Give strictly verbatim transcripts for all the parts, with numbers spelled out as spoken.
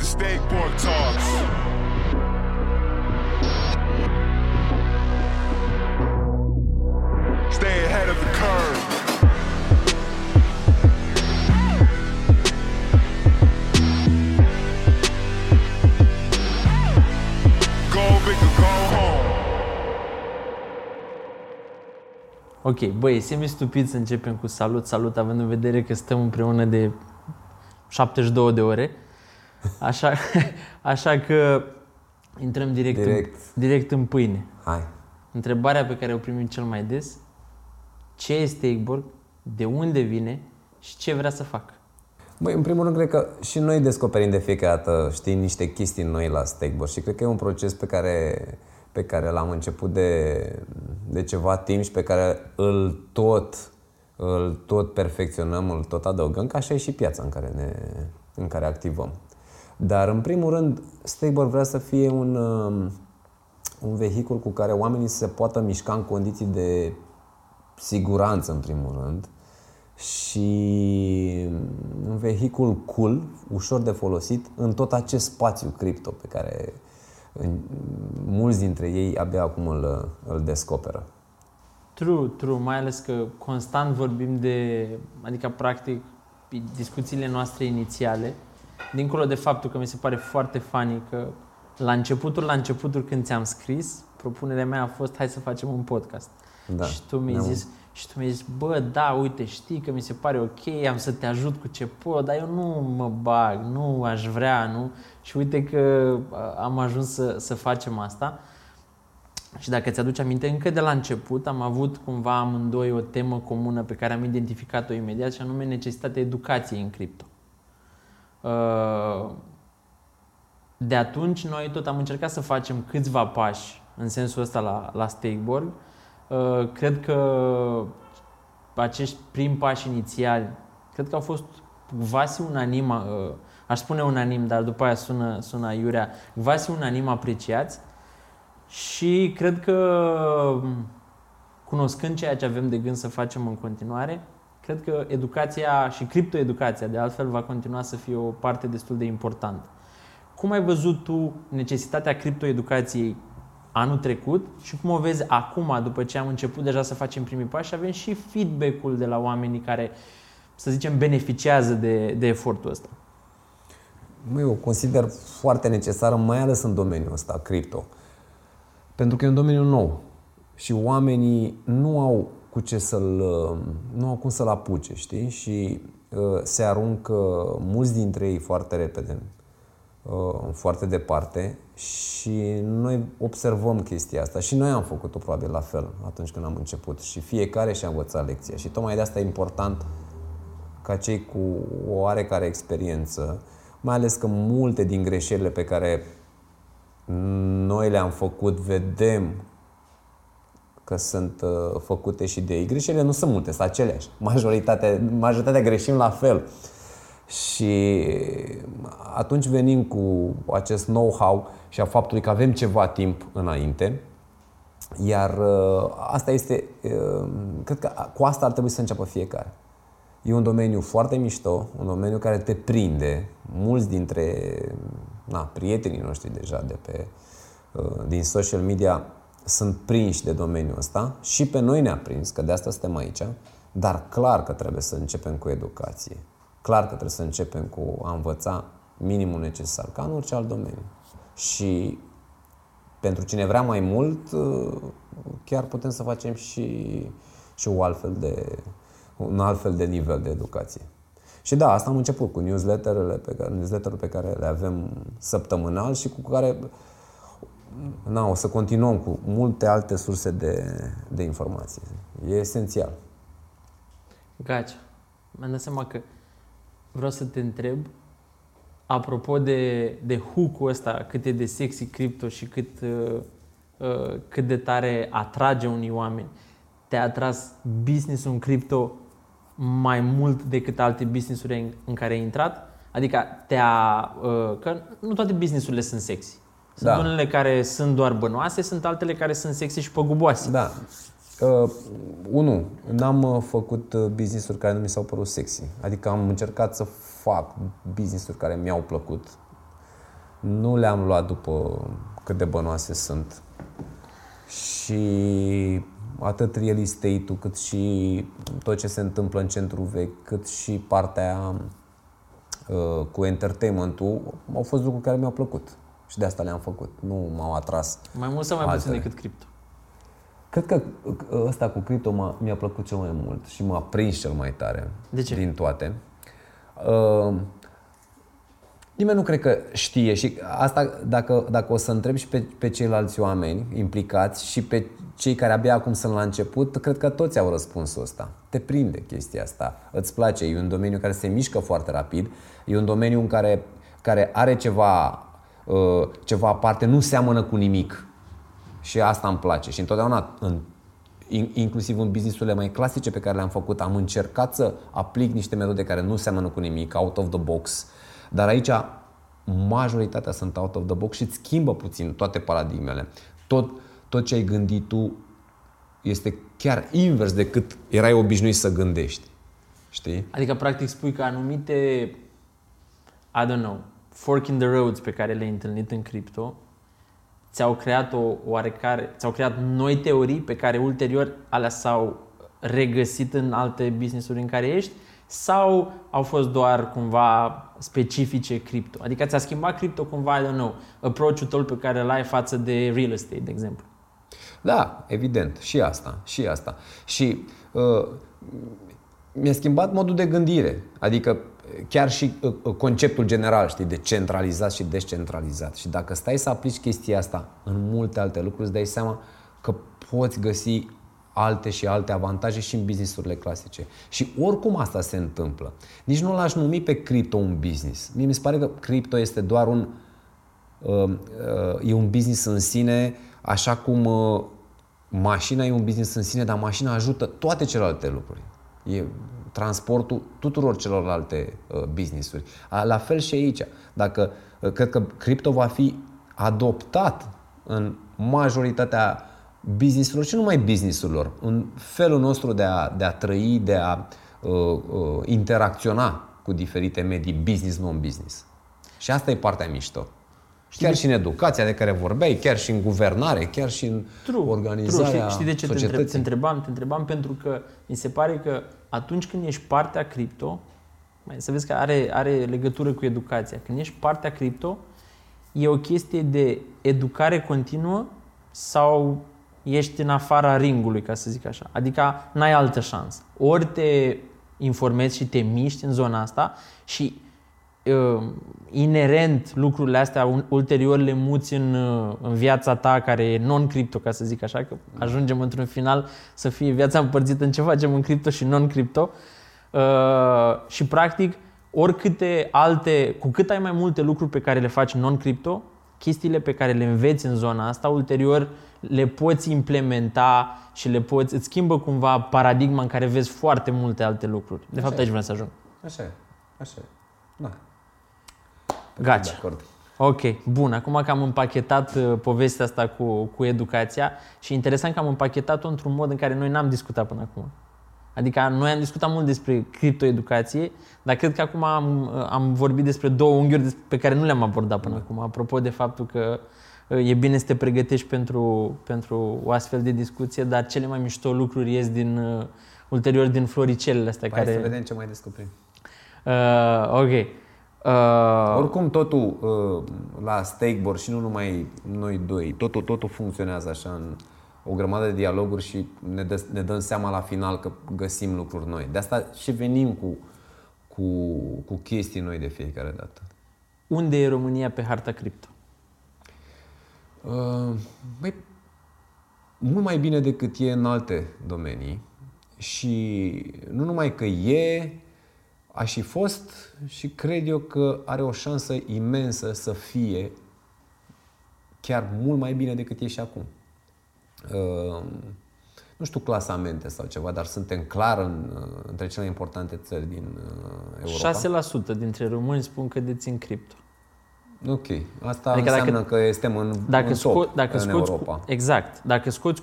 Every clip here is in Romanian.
the Stakeborg talks. Stay ahead of the curve. Go big or go home. Ok, băi, e semi-stupid să începem cu salut, salut, având în vedere că stăm împreună de șaptezeci și două de ore. Așa, așa că intrăm direct, direct. În, direct în pâine. Hai. Întrebarea pe care o primim cel mai des: ce este Stakeborg, de unde vine și ce vrea să facă? Băi, în primul rând, cred că și noi descoperim de fiecare dată, știi, niște chestii noi la Stakeborg și cred că e un proces pe care, pe care l-am început de, de ceva timp și pe care îl tot, îl tot perfecționăm, îl tot adăugăm, că așa e și piața în care, ne, în care activăm. Dar, în primul rând, Stakeborg vrea să fie un, un vehicul cu care oamenii se poată mișca în condiții de siguranță, în primul rând, și un vehicul cool, ușor de folosit în tot acest spațiu cripto pe care mulți dintre ei abia acum îl, îl descoperă. True, true, mai ales că constant vorbim de, adică practic discuțiile noastre inițiale, dincolo de faptul că mi se pare foarte funny că la începutul, la începutul când ți-am scris, propunerea mea a fost: hai să facem un podcast. Da, și tu mi-ai zis, și tu mi-ai zis, bă, da, uite, știi că mi se pare ok, am să te ajut cu ce pot, dar eu nu mă bag, nu aș vrea, nu? Și uite că am ajuns să, să facem asta. Și dacă ți-aduci aminte, încă de la început am avut cumva amândoi o temă comună pe care am identificat-o imediat, și anume necesitatea educației în cripto. De atunci noi tot am încercat să facem câțiva pași în sensul ăsta la, la Stakeborg. Cred că acești primi pași inițiali, cred că au fost quasi unanim, aș spune unanim, dar după aia sună, sună aiurea, quasi unanim apreciați. Și cred că, cunoscând ceea ce avem de gând să facem în continuare, cred că educația și criptoeducația, de altfel, va continua să fie o parte destul de importantă. Cum ai văzut tu necesitatea criptoeducației anul trecut și cum o vezi acum, după ce am început deja să facem primii pași și avem și feedback-ul de la oamenii care, să zicem, beneficiază de, de efortul ăsta? Eu o consider foarte necesară, mai ales în domeniul ăsta, cripto. Pentru că e un domeniu nou și oamenii nu au cu ce să-l, nu au cum să-l apuce, știi? Și uh, se aruncă mulți dintre ei foarte repede, foarte departe, și noi observăm chestia asta și noi am făcut-o probabil la fel atunci când am început și fiecare și-a învățat lecția, și tocmai de asta e important ca cei cu oarecare experiență, mai ales că multe din greșelile pe care noi le-am făcut vedem că sunt făcute și de ei. Greșelile nu sunt multe, sunt aceleași, majoritatea, majoritatea greșim la fel. Și atunci venim cu acest know-how și a faptului că avem ceva timp înainte. Iar asta este, cred că cu asta ar trebui să înceapă fiecare. E un domeniu foarte mișto, un domeniu care te prinde. Mulți dintre na, prietenii noștri deja de pe, din social media sunt prinși de domeniul ăsta. Și pe noi ne-a prins, că de asta suntem aici. Dar clar că trebuie să începem cu educație. Clar că trebuie să începem cu a învăța minimul necesar, ca în orice alt domeniu. Și pentru cine vrea mai mult, chiar putem să facem și, și o altfel de, un altfel de nivel de educație. Și da, asta am început cu newsletterele pe care, newsletterul pe care le avem săptămânal și cu care na, o să continuăm cu multe alte surse de, de informații. E esențial. Gaci. Mi-am dat seama că vreau să te întreb, apropo de, de hook-ul ăsta, cât e de sexy cripto și cât, uh, cât de tare atrage unii oameni. Te-a atras business-ul în cripto mai mult decât alte business-uri în, în care ai intrat? Adică te-a, uh, că nu toate business-urile sunt sexy. Sunt da. Unele care sunt doar bănoase, sunt altele care sunt sexy și păguboase. Da. Uh, unu, n-am făcut business-uri care nu mi s-au părut sexy. Adică am încercat să fac business-uri care mi-au plăcut Nu le-am luat după cât de bănoase sunt. Și atât real estate-ul, cât și tot ce se întâmplă în centrul vechi, cât și partea uh, cu entertainment-ul, au fost lucruri care mi-au plăcut. Și de asta le-am făcut. Nu m-au atras. Mai mult sau mai altele. Puțin decât cripto? Cred că ăsta cu cripto m-a, mi-a plăcut cel mai mult și m-a prins cel mai tare. De ce? Din toate. Uh, nimeni nu cred că știe și asta dacă, dacă o să întreb și pe, pe ceilalți oameni implicați și pe cei care abia acum sunt la început, cred că toți au răspunsul ăsta. Te prinde chestia asta, îți place, e un domeniu care se mișcă foarte rapid, e un domeniu în care, care are ceva, uh, ceva aparte, nu seamănă cu nimic. Și asta îmi place. Și întotdeauna, în, inclusiv în business-urile mai clasice pe care le-am făcut, am încercat să aplic niște metode care nu seamănă cu nimic, out of the box. Dar aici majoritatea sunt out of the box și îți schimbă puțin toate paradigmele. Tot, tot ce ai gândit tu este chiar invers decât erai obișnuit să gândești. Știi? Adică practic spui că anumite, I don't know, fork in the roads pe care le-ai întâlnit în cripto ți-au creat o oarecare, ți-au creat noi teorii pe care ulterior alea s-au regăsit în alte business-uri în care ești sau au fost doar cumva specifice cripto? Adică ți-a schimbat cripto cumva, I don't know, approach-ul tău pe care l-ai față de real estate, de exemplu. Da, evident, și asta, și asta. Și uh, mi-a schimbat modul de gândire, adică chiar și conceptul general, știi, de centralizat și descentralizat. Și dacă stai să aplici chestia asta în multe alte lucruri, îți dai seama că poți găsi alte și alte avantaje și în business-urile clasice. Și oricum asta se întâmplă. Nici nu l-aș numi pe cripto un business. Mie mi se pare că cripto este doar un e un business în sine, așa cum mașina e un business în sine, dar mașina ajută toate celelalte lucruri. E transportul tuturor celorlalte business-uri. La fel și aici. Dacă cred că cripto va fi adoptat în majoritatea business-urilor și numai business-urilor, în felul nostru de a, de a trăi, de a uh, uh, interacționa cu diferite medii business, non-business. Și asta e partea mișto. Știi chiar de... și în educația de care vorbeai, chiar și în guvernare, chiar și în true, organizarea societății. Știi, știi de ce te, întreb, te întrebam? Te întrebam pentru că mi se pare că atunci când ești partea cripto, să vezi că are, are legătură cu educația, când ești partea cripto, e o chestie de educare continuă sau ești în afara ringului, ca să zic așa. Adică n-ai altă șansă. Ori te informezi și te miști în zona asta și uh, inerent lucrurile astea ulterior le muți în, uh, în viața ta care e non-cripto, ca să zic așa, că ajungem într-un final să fie viața împărțită în ce facem în cripto și non-cripto. Uh, și practic, oricâte alte, cu cât ai mai multe lucruri pe care le faci non-cripto, chestiile pe care le înveți în zona asta, ulterior le poți implementa și le poți, îți schimbă cumva paradigma în care vezi foarte multe alte lucruri. De așa fapt, e. Aici vreau să ajung. Așa e, așa e. Da. Gata. Ok, bun. Acum că am împachetat uh, povestea asta cu, cu educația și interesant că am împachetat-o într-un mod în care noi n-am discutat până acum. Adică noi am discutat mult despre criptoeducație, dar cred că acum am, am vorbit despre două unghiuri pe care nu le-am abordat până acum. Apropo de faptul că e bine să te pregătești pentru, pentru o astfel de discuție, dar cele mai mișto lucruri ies din, uh, ulterior din floricelele astea. Păi care... să vedem ce mai descoperim. Uh, ok. Uh... Oricum totul uh, la Stakeborg și nu numai noi doi, totul, totul funcționează așa în o grămadă de dialoguri și ne, dă, ne dăm seama la final că găsim lucruri noi. De asta și venim cu, cu, cu chestii noi de fiecare dată. Unde e România pe harta cripto? Uh, băi, mult mai bine decât e în alte domenii și nu numai că e, a și fost și cred eu că are o șansă imensă să fie chiar mult mai bine decât e și acum. Uh, nu știu clasamente sau ceva, dar suntem clar în, între cele mai importante țări din Europa. șase la sută dintre români spun că dețin cripto. Ok. Asta adică înseamnă dacă, că suntem în, dacă în top sco- dacă în Europa. Cu, exact. Dacă scoți,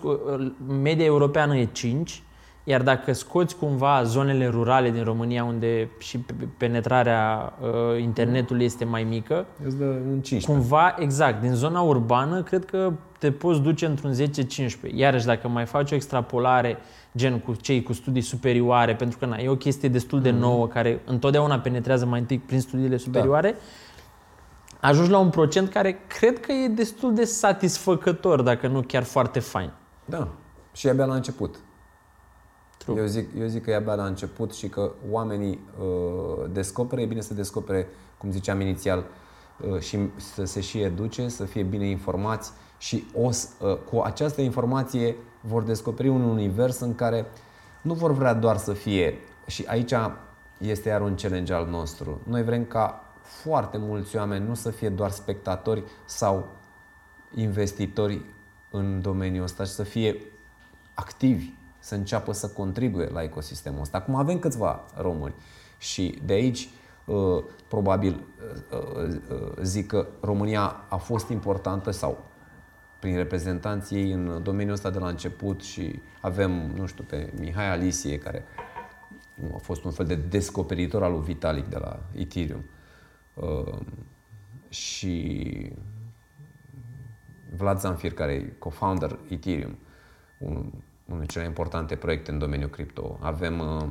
media europeană e cinci, Iar dacă scoți cumva zonele rurale din România, unde și penetrarea uh, internetului este mai mică, îți dă un cincisprezece. Cumva, exact, din zona urbană, cred că te poți duce într-un zece cincisprezece. Iarăși, dacă mai faci o extrapolare, gen cu cei cu studii superioare, pentru că na, e o chestie destul de nouă, care întotdeauna penetrează mai întâi prin studiile superioare, da. Ajungi la un procent care cred că e destul de satisfăcător, dacă nu chiar foarte fain. Da, și e abia la început. Eu zic, eu zic că e abia la început și că oamenii uh, descopere, e bine să descopere, cum ziceam inițial, uh, și să se și educe, să fie bine informați și o, uh, cu această informație vor descoperi un univers în care nu vor vrea doar să fie. Și aici este iar un challenge al nostru. Noi vrem ca foarte mulți oameni nu să fie doar spectatori sau investitori în domeniul ăsta, ci să fie activi, să înceapă să contribuie la ecosistemul ăsta. Acum avem câțiva români și de aici probabil zic că România a fost importantă sau prin reprezentanții ei în domeniul ăsta de la început și avem, nu știu, pe Mihai Alisie, care a fost un fel de descoperitor al lui Vitalik de la Ethereum, și Vlad Zamfir, care e co-founder Ethereum, un unul dintre cele importante proiecte în domeniul cripto. Avem uh,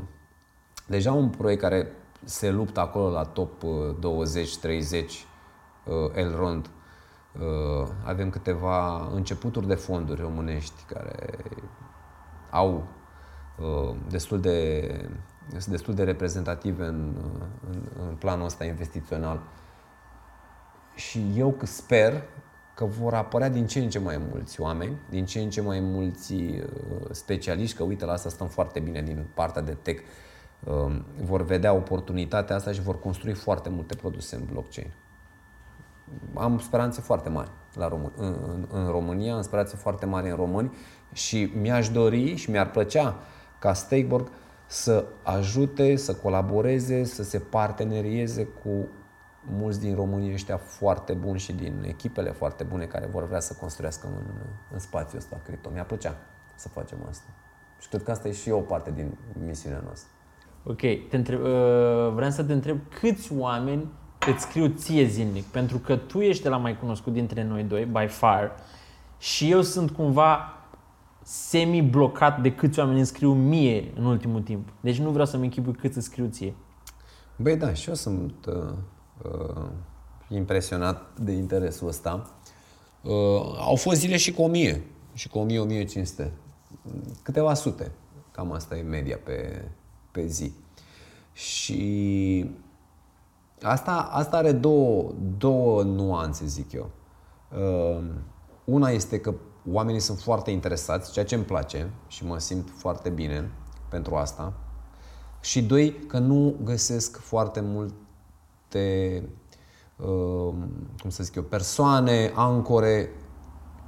deja un proiect care se luptă acolo la top douăzeci treizeci, uh, Elrond. Uh, avem câteva începuturi de fonduri românești care au uh, destul de, sunt destul de reprezentative în, în, în planul ăsta investițional. Și eu sper că vor apărea din ce în ce mai mulți oameni, din ce în ce mai mulți specialiști, că uite, la asta stăm foarte bine din partea de tech, vor vedea oportunitatea asta și vor construi foarte multe produse în blockchain. Am speranțe foarte mari la Român- în, în, în România, am speranțe foarte mari în români și mi-aș dori și mi-ar plăcea ca Stakeborg să ajute, să colaboreze, să se partenerieze cu mulți din românii ăștia foarte buni și din echipele foarte bune care vor vrea să construiască în, în spațiul ăsta cripto. Mi-a plăcea să facem asta. Și cred că asta e și o parte din misiunea noastră. Ok, te întreb, uh, vreau să te întreb câți oameni îți scriu ție zilnic? Pentru că tu ești de la mai cunoscut dintre noi doi, by far, și eu sunt cumva semi-blocat de câți oameni îmi scriu mie în ultimul timp. Deci nu vreau să-mi închipui cât îți scriu ție. Băi da, și eu sunt... Uh... Uh, impresionat de interesul ăsta. Uh, au fost zile și cu o mie și cu o mie - o mie cinci sute. Câteva sute. Cam asta e media pe, pe zi. Și asta, asta are două, două nuanțe, zic eu. Uh, una este că oamenii sunt foarte interesați, ceea ce îmi place și mă simt foarte bine pentru asta. Și doi, că nu găsesc foarte mult de, uh, cum să zic eu, persoane, ancore,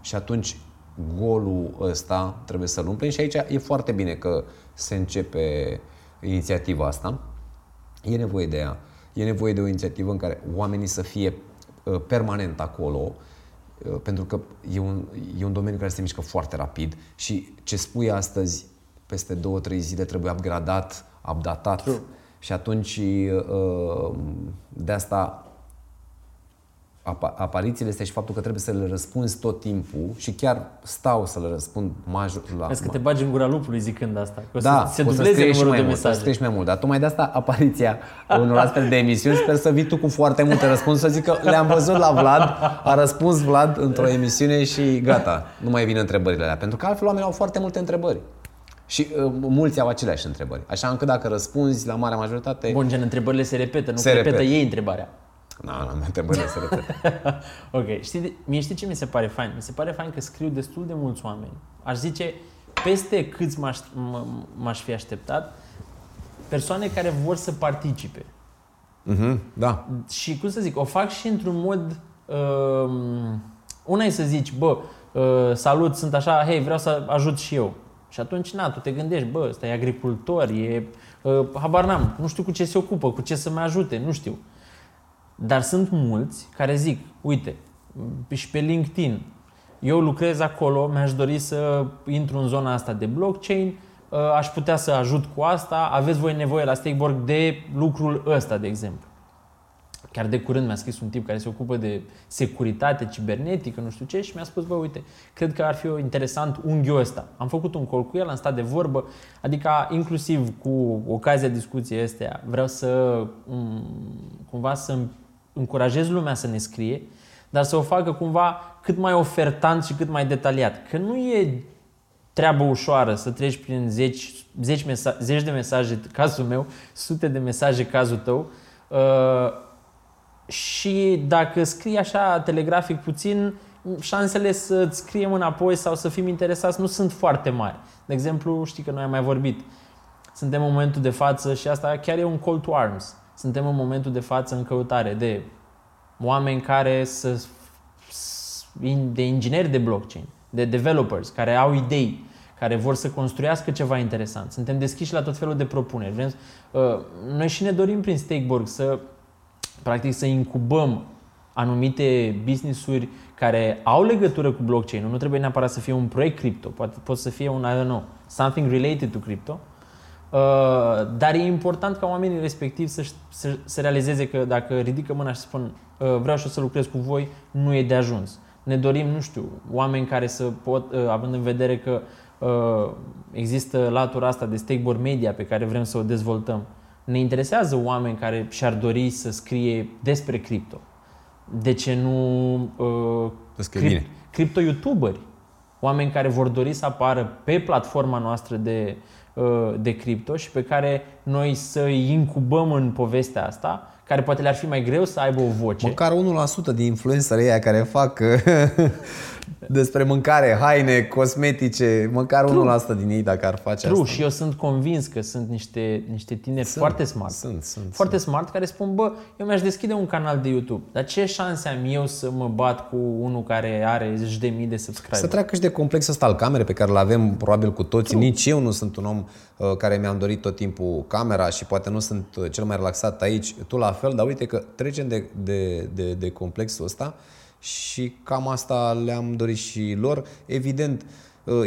și atunci golul ăsta trebuie să-l umplem și aici e foarte bine că se începe inițiativa asta. E nevoie de ea. E nevoie de o inițiativă în care oamenii să fie uh, permanent acolo, uh, pentru că e un, e un domeniu care se mișcă foarte rapid și ce spui astăzi, peste două trei zile trebuie upgradat, updatat. True. Și atunci de asta aparițiile astea și faptul că trebuie să le răspunzi tot timpul și chiar stau să le răspund major la... Vezi că te bagi în gura lupului zicând asta, că o să da, se dubleze numărul de mesaje. Da, o să scriești mai mult, dar tocmai de asta apariția unor astfel de emisiuni. Sper să vii tu cu foarte multe răspunsuri, să zic că le-am văzut la Vlad, a răspuns Vlad într-o emisiune și gata, nu mai vin întrebările alea, pentru că altfel oamenii au foarte multe întrebări. Și uh, mulți au aceleași întrebări. Așa încât dacă răspunzi la marea majoritate... Bun, gen, întrebările se repetă, nu se repetă, repetă ei întrebarea. Nu, no, nu, no, întrebările se repetă. Ok, știi, mie știi ce mi se pare fain? Mi se pare fain că scriu destul de mulți oameni. Aș zice, peste câți m-aș, m- m-aș fi așteptat, persoane care vor să participe. Mm-hmm, da. Și, cum să zic, o fac și într-un mod... Uh, una e să zici, bă, uh, salut, sunt așa, hei, vreau să ajut și eu. Și atunci, na, tu te gândești, bă, ăsta e agricultor, e, uh, habar n-am, nu știu cu ce se ocupă, cu ce să mă ajute, nu știu. Dar sunt mulți care zic, uite, și pe LinkedIn, eu lucrez acolo, mi-aș dori să intru în zona asta de blockchain, aș putea să ajut cu asta, aveți voi nevoie la Stakeborg de lucrul ăsta, de exemplu. Chiar de curând mi-a scris un tip care se ocupă de securitate cibernetică, nu știu ce, și mi-a spus, bă, uite, cred că ar fi interesant unghiul ăsta. Am făcut un call cu el, am stat de vorbă, adică inclusiv cu ocazia discuției astea, vreau să cumva să încurajez lumea să ne scrie, dar să o facă cumva cât mai ofertant și cât mai detaliat. Că nu e treabă ușoară să treci prin zeci, zeci, mesa- zeci de mesaje cazul meu, sute de mesaje cazul tău. Uh, Și dacă scrii așa telegrafic puțin, șansele să-ți scriem înapoi sau să fim interesați nu sunt foarte mari. De exemplu, știi că noi am mai vorbit. Suntem în momentul de față, și asta chiar e un call to arms, suntem în momentul de față în căutare de oameni care să, de ingineri de blockchain, de developers care au idei, care vor să construiască ceva interesant. Suntem deschiși la tot felul de propuneri. Vrem, noi și ne dorim prin Stakeborg să practic să incubăm anumite business-uri care au legătură cu blockchain-ul. Nu trebuie neapărat să fie un proiect crypto, poate poate să fie un, I don't know, something related to crypto. Uh, dar e important ca oamenii respectivi să, să, să realizeze că dacă ridică mâna și spun uh, vreau și o să lucrez cu voi, nu e de ajuns. Ne dorim, nu știu, oameni care să pot, uh, având în vedere că uh, există latura asta de Stakeborg Media pe care vrem să o dezvoltăm, ne interesează oameni care și-ar dori să scrie despre cripto. De ce nu uh, cri- cripto-youtuberi? Oameni care vor dori să apară pe platforma noastră de, uh, de cripto și pe care noi să-i incubăm în povestea asta, care poate le-ar fi mai greu să aibă o voce. Măcar unu la sută din influencerii ăia care fac despre mâncare, haine, cosmetice, măcar True. unu la sută din ei dacă ar face True. Asta. Și eu sunt convins că sunt niște, niște tineri sunt, foarte smart. Sunt, sunt, foarte sunt. smart, care spun, bă, eu mi-aș deschide un canal de YouTube, dar ce șanse am eu să mă bat cu unul care are zeci de mii de subscriberi? Să treacă și de complexul ăsta al camerei pe care îl avem probabil cu toți. True. Nici eu nu sunt un om care mi-am dorit tot timpul camera și poate nu sunt cel mai relaxat aici, tu la fel, dar uite că trecem de, de, de, de complexul ăsta și cam asta le-am dorit și lor. Evident,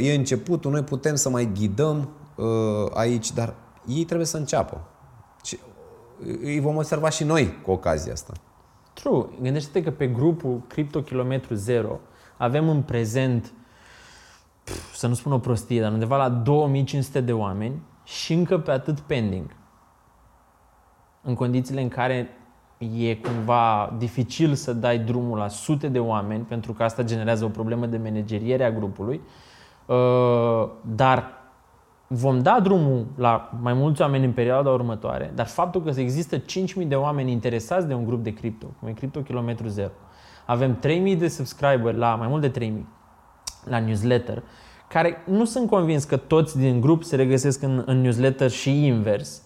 e începutul, noi putem să mai ghidăm aici, dar ei trebuie să înceapă. Și îi vom observa și noi cu ocazia asta. True. Gândește-te că pe grupul Crypto Kilometru Zero avem în prezent, să nu spun o prostie, dar undeva la două mii cinci sute de oameni și încă pe atât pending. În condițiile în care e cumva dificil să dai drumul la sute de oameni, pentru că asta generează o problemă de manageriere a grupului, dar vom da drumul la mai mulți oameni în perioada următoare, dar faptul că există cinci mii de oameni interesați de un grup de cripto, cum e Crypto Kilometru Zero, avem trei mii de subscriberi, la mai mult de trei mii la newsletter, care nu sunt convins că toți din grup se regăsesc în, în newsletter și invers.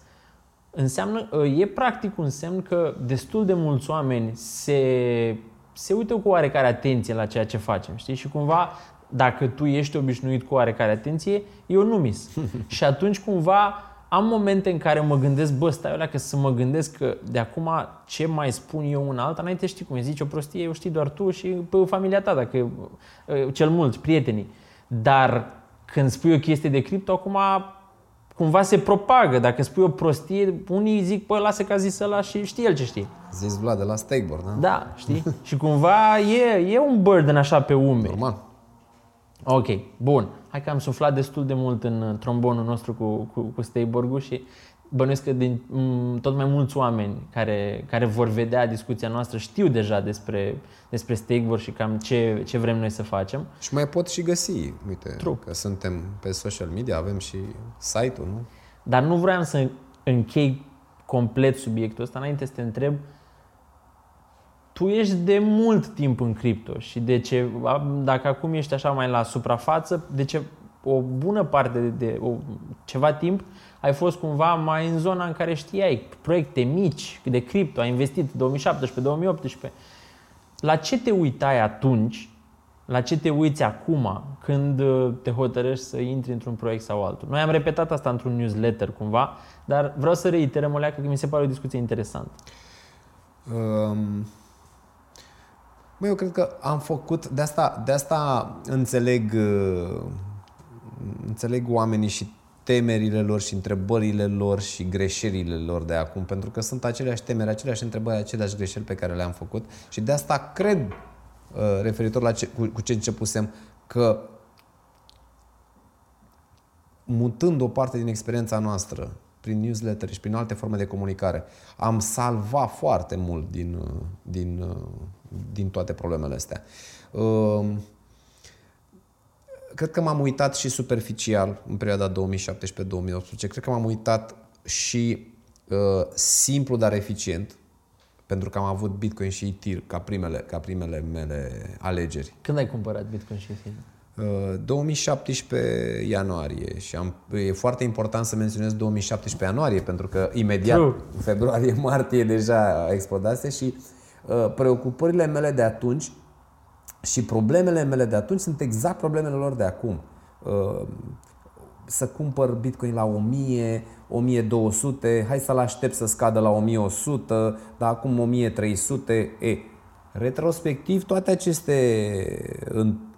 Înseamnă, e practic un semn că destul de mulți oameni se, se uită cu oarecare atenție la ceea ce facem, știi? Și cumva, dacă tu ești obișnuit cu oarecare atenție, eu nu mis. Și atunci cumva am momente în care mă gândesc, bă, stai alea că să mă gândesc că de acum ce mai spun eu un alta, înainte știi cum e, zici o prostie, eu știi doar tu și pe familia ta, dacă cel mult, prietenii. Dar când spui o chestie de cripto, acum cumva se propagă. Dacă spui o prostie, unii zic, păi, lasă că a zis ăla și știe el ce știe. Zici Vlad de la Stakeborg, da? Da, știi? Și cumva e, e un burden așa pe umeri. Normal. Ok, bun. Hai că am suflat destul de mult în trombonul nostru cu, cu, cu Stakeborg-ul și bănuiesc că din, m- tot mai mulți oameni care, care vor vedea discuția noastră știu deja despre, despre Stakeborg și cam ce, ce vrem noi să facem. Și mai pot și găsi, uite, True. Că suntem pe social media, avem și site-ul, nu? Dar nu vreau să închei complet subiectul ăsta, înainte să te întreb, tu ești de mult timp în cripto și de ce, dacă acum ești așa mai la suprafață, de ce o bună parte de, de o, ceva timp ai fost cumva mai în zona în care știai proiecte mici de cripto, ai investit două mii șaptesprezece două mii optsprezece. La ce te uitai atunci? La ce te uiți acum când te hotărăști să intri într-un proiect sau altul? Noi am repetat asta într-un newsletter cumva, dar vreau să reiterăm o leacă că mi se pare o discuție interesantă. Um... Bă, eu cred că am făcut, de asta, de asta înțeleg, înțeleg oamenii și temerile lor și întrebările lor și greșelile lor de acum, pentru că sunt aceleași temeri, aceleași întrebări, aceleași greșeli pe care le-am făcut și de asta cred, referitor la ce, cu, cu ce începusem, că mutând o parte din experiența noastră prin newsletter și prin alte forme de comunicare, am salvat foarte mult din, din, din toate problemele astea. Cred că m-am uitat și superficial în perioada două mii șaptesprezece - două mii optsprezece. Cred că m-am uitat și uh, simplu, dar eficient, pentru că am avut Bitcoin și Ether ca primele, ca primele mele alegeri. Când ai cumpărat Bitcoin și Ether? Uh, două mii șaptesprezece ianuarie. Și am, e foarte important să menționez două mii șaptesprezece ianuarie, pentru că imediat, True. în februarie-martie, deja explodase și uh, preocupările mele de atunci și problemele mele de atunci sunt exact problemele lor de acum. Să cumpăr Bitcoin la o mie, o mie două sute, hai să-l aștept să scadă la o mie o sută, dar acum o mie trei sute. E, retrospectiv, toate aceste,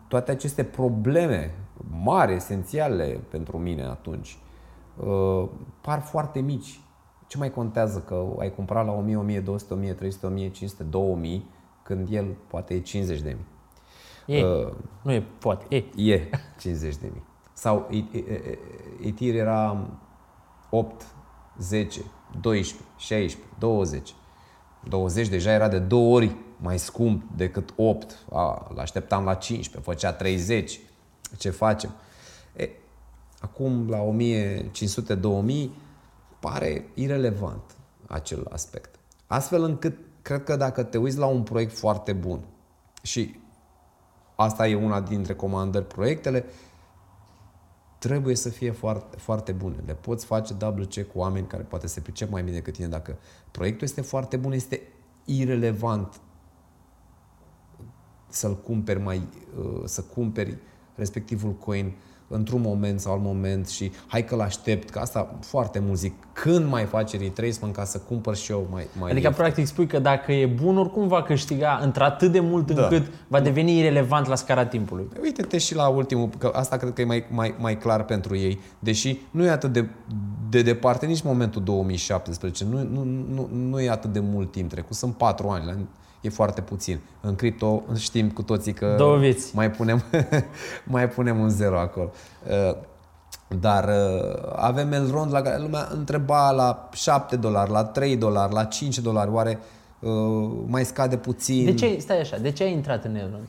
toate aceste probleme mari, esențiale pentru mine atunci, par foarte mici. Ce mai contează că ai cumpărat la o mie, o mie două sute, o mie trei sute, o mie cinci sute, două mii, când el poate e cincizeci de mii. E, uh, nu e poate, e. E cincizeci de mii. Sau Ether era opt, zece, doisprezece, șaisprezece, douăzeci. douăzeci deja era de două ori mai scump decât opt. A, l-așteptam la cincisprezece, făcea treizeci. Ce facem? E, acum la o mie cinci sute - două mii pare irelevant acel aspect. Astfel încât cred că dacă te uiți la un proiect foarte bun, și asta e una dintre recomandări, proiectele trebuie să fie foarte, foarte bune. Le poți face double check cu oameni care poate se pricep mai bine decât tine. Dacă proiectul este foarte bun, este irelevant să-l cumperi, mai, să cumperi respectivul coin într-un moment sau alt moment și hai că-l aștept, că asta foarte mult zic, când mai faci retracement ca să cumpăr și eu mai, mai Adică ieftin. Practic spui că dacă e bun, oricum va câștiga într-atât de mult da. încât va deveni irelevant la scara timpului. Uite-te și la ultimul, că asta cred că e mai, mai, mai clar pentru ei, deși nu e atât de, de departe nici momentul două mii șaptesprezece, nu, nu, nu, nu e atât de mult timp trecut, sunt patru ani. E foarte puțin. În cripto știm cu toții că două vieți. Mai punem, mai punem un zero acolo. Dar avem Elrond la care lumea întreba la șapte dolari, la trei dolari, la cinci dolari. Oare mai scade puțin? De ce, stai așa, de ce ai intrat în Elrond?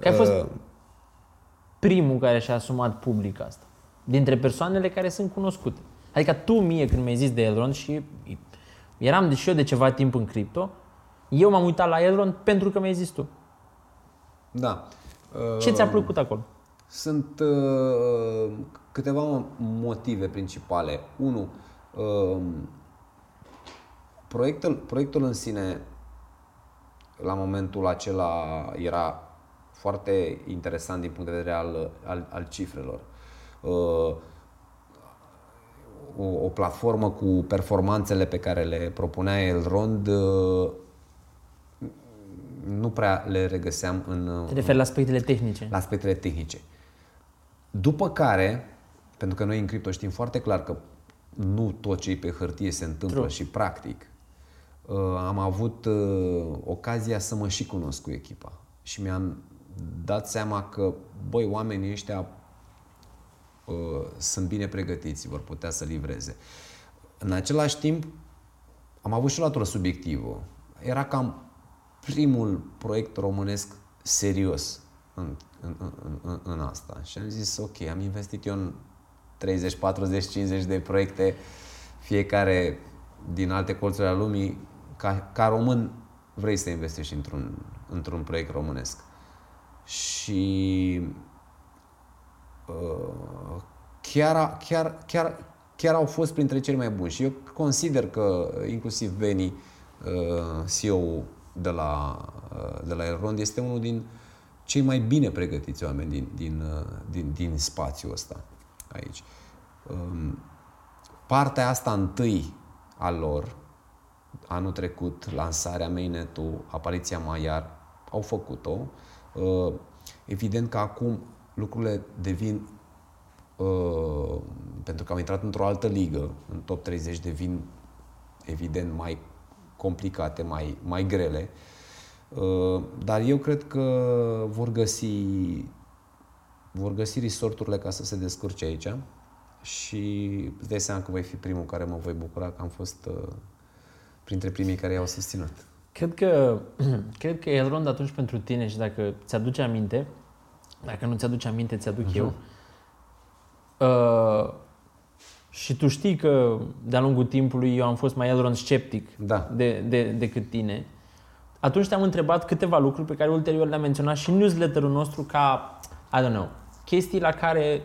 Că ai fost uh... primul care și-a asumat public asta. Dintre persoanele care sunt cunoscute. Adică tu mie când mi-ai zis de Elrond și eram și eu de ceva timp în cripto, eu m-am uitat la Elrond pentru că mi-ai zis tu. Da. Ce ți-a plăcut acolo? Sunt uh, câteva motive principale. Unu, uh, proiectul, proiectul în sine, la momentul acela, era foarte interesant din punct de vedere al, al, al cifrelor. Uh, O, o platformă cu performanțele pe care le propunea Elrond nu prea le regăseam în... Te referi la aspectele tehnice. La aspectele tehnice. După care, pentru că noi în cripto știm foarte clar că nu tot ce e pe hârtie se întâmplă True. și practic, am avut ocazia să mă și cunosc cu echipa. Și mi-am dat seama că, băi, oamenii ăștia sunt bine pregătiți, vor putea să livreze. În același timp, am avut și o latură subiectivă. Era cam primul proiect românesc serios în, în, în, în asta. Și am zis, ok, am investit eu în treizeci, patruzeci, cincizeci de proiecte, fiecare din alte colțuri ale lumii. Ca, ca român vrei să investești într-un, într-un proiect românesc. Și... Chiar, chiar, chiar, chiar au fost printre cei mai buni și eu consider că inclusiv Beni, C E O-ul de la, de la Elrond, este unul din cei mai bine pregătiți oameni din, din, din, din spațiul ăsta aici. Partea asta întâi a lor, anul trecut, lansarea mainnet-ul, apariția Maiar, au făcut-o. Evident că acum lucrurile devin uh, pentru că am intrat într-o altă ligă, în top treizeci devin evident mai complicate, mai, mai grele, uh, dar eu cred că vor găsi, vor găsi resorturile ca să se descurce aici și îți dai seama că voi fi primul care mă voi bucura că am fost uh, printre primii care i-au susținut. Cred că, cred că Elrond atunci pentru tine și dacă ți-aduce aminte, dacă nu ți-aduce aminte, ți-aduc uh-huh. eu. Uh, și tu știi că de-a lungul timpului eu am fost mai Elrond sceptic da. de, de, decât tine. Atunci te-am întrebat câteva lucruri pe care ulterior le-am menționat și newsletterul nostru ca, I don't know, chestii la care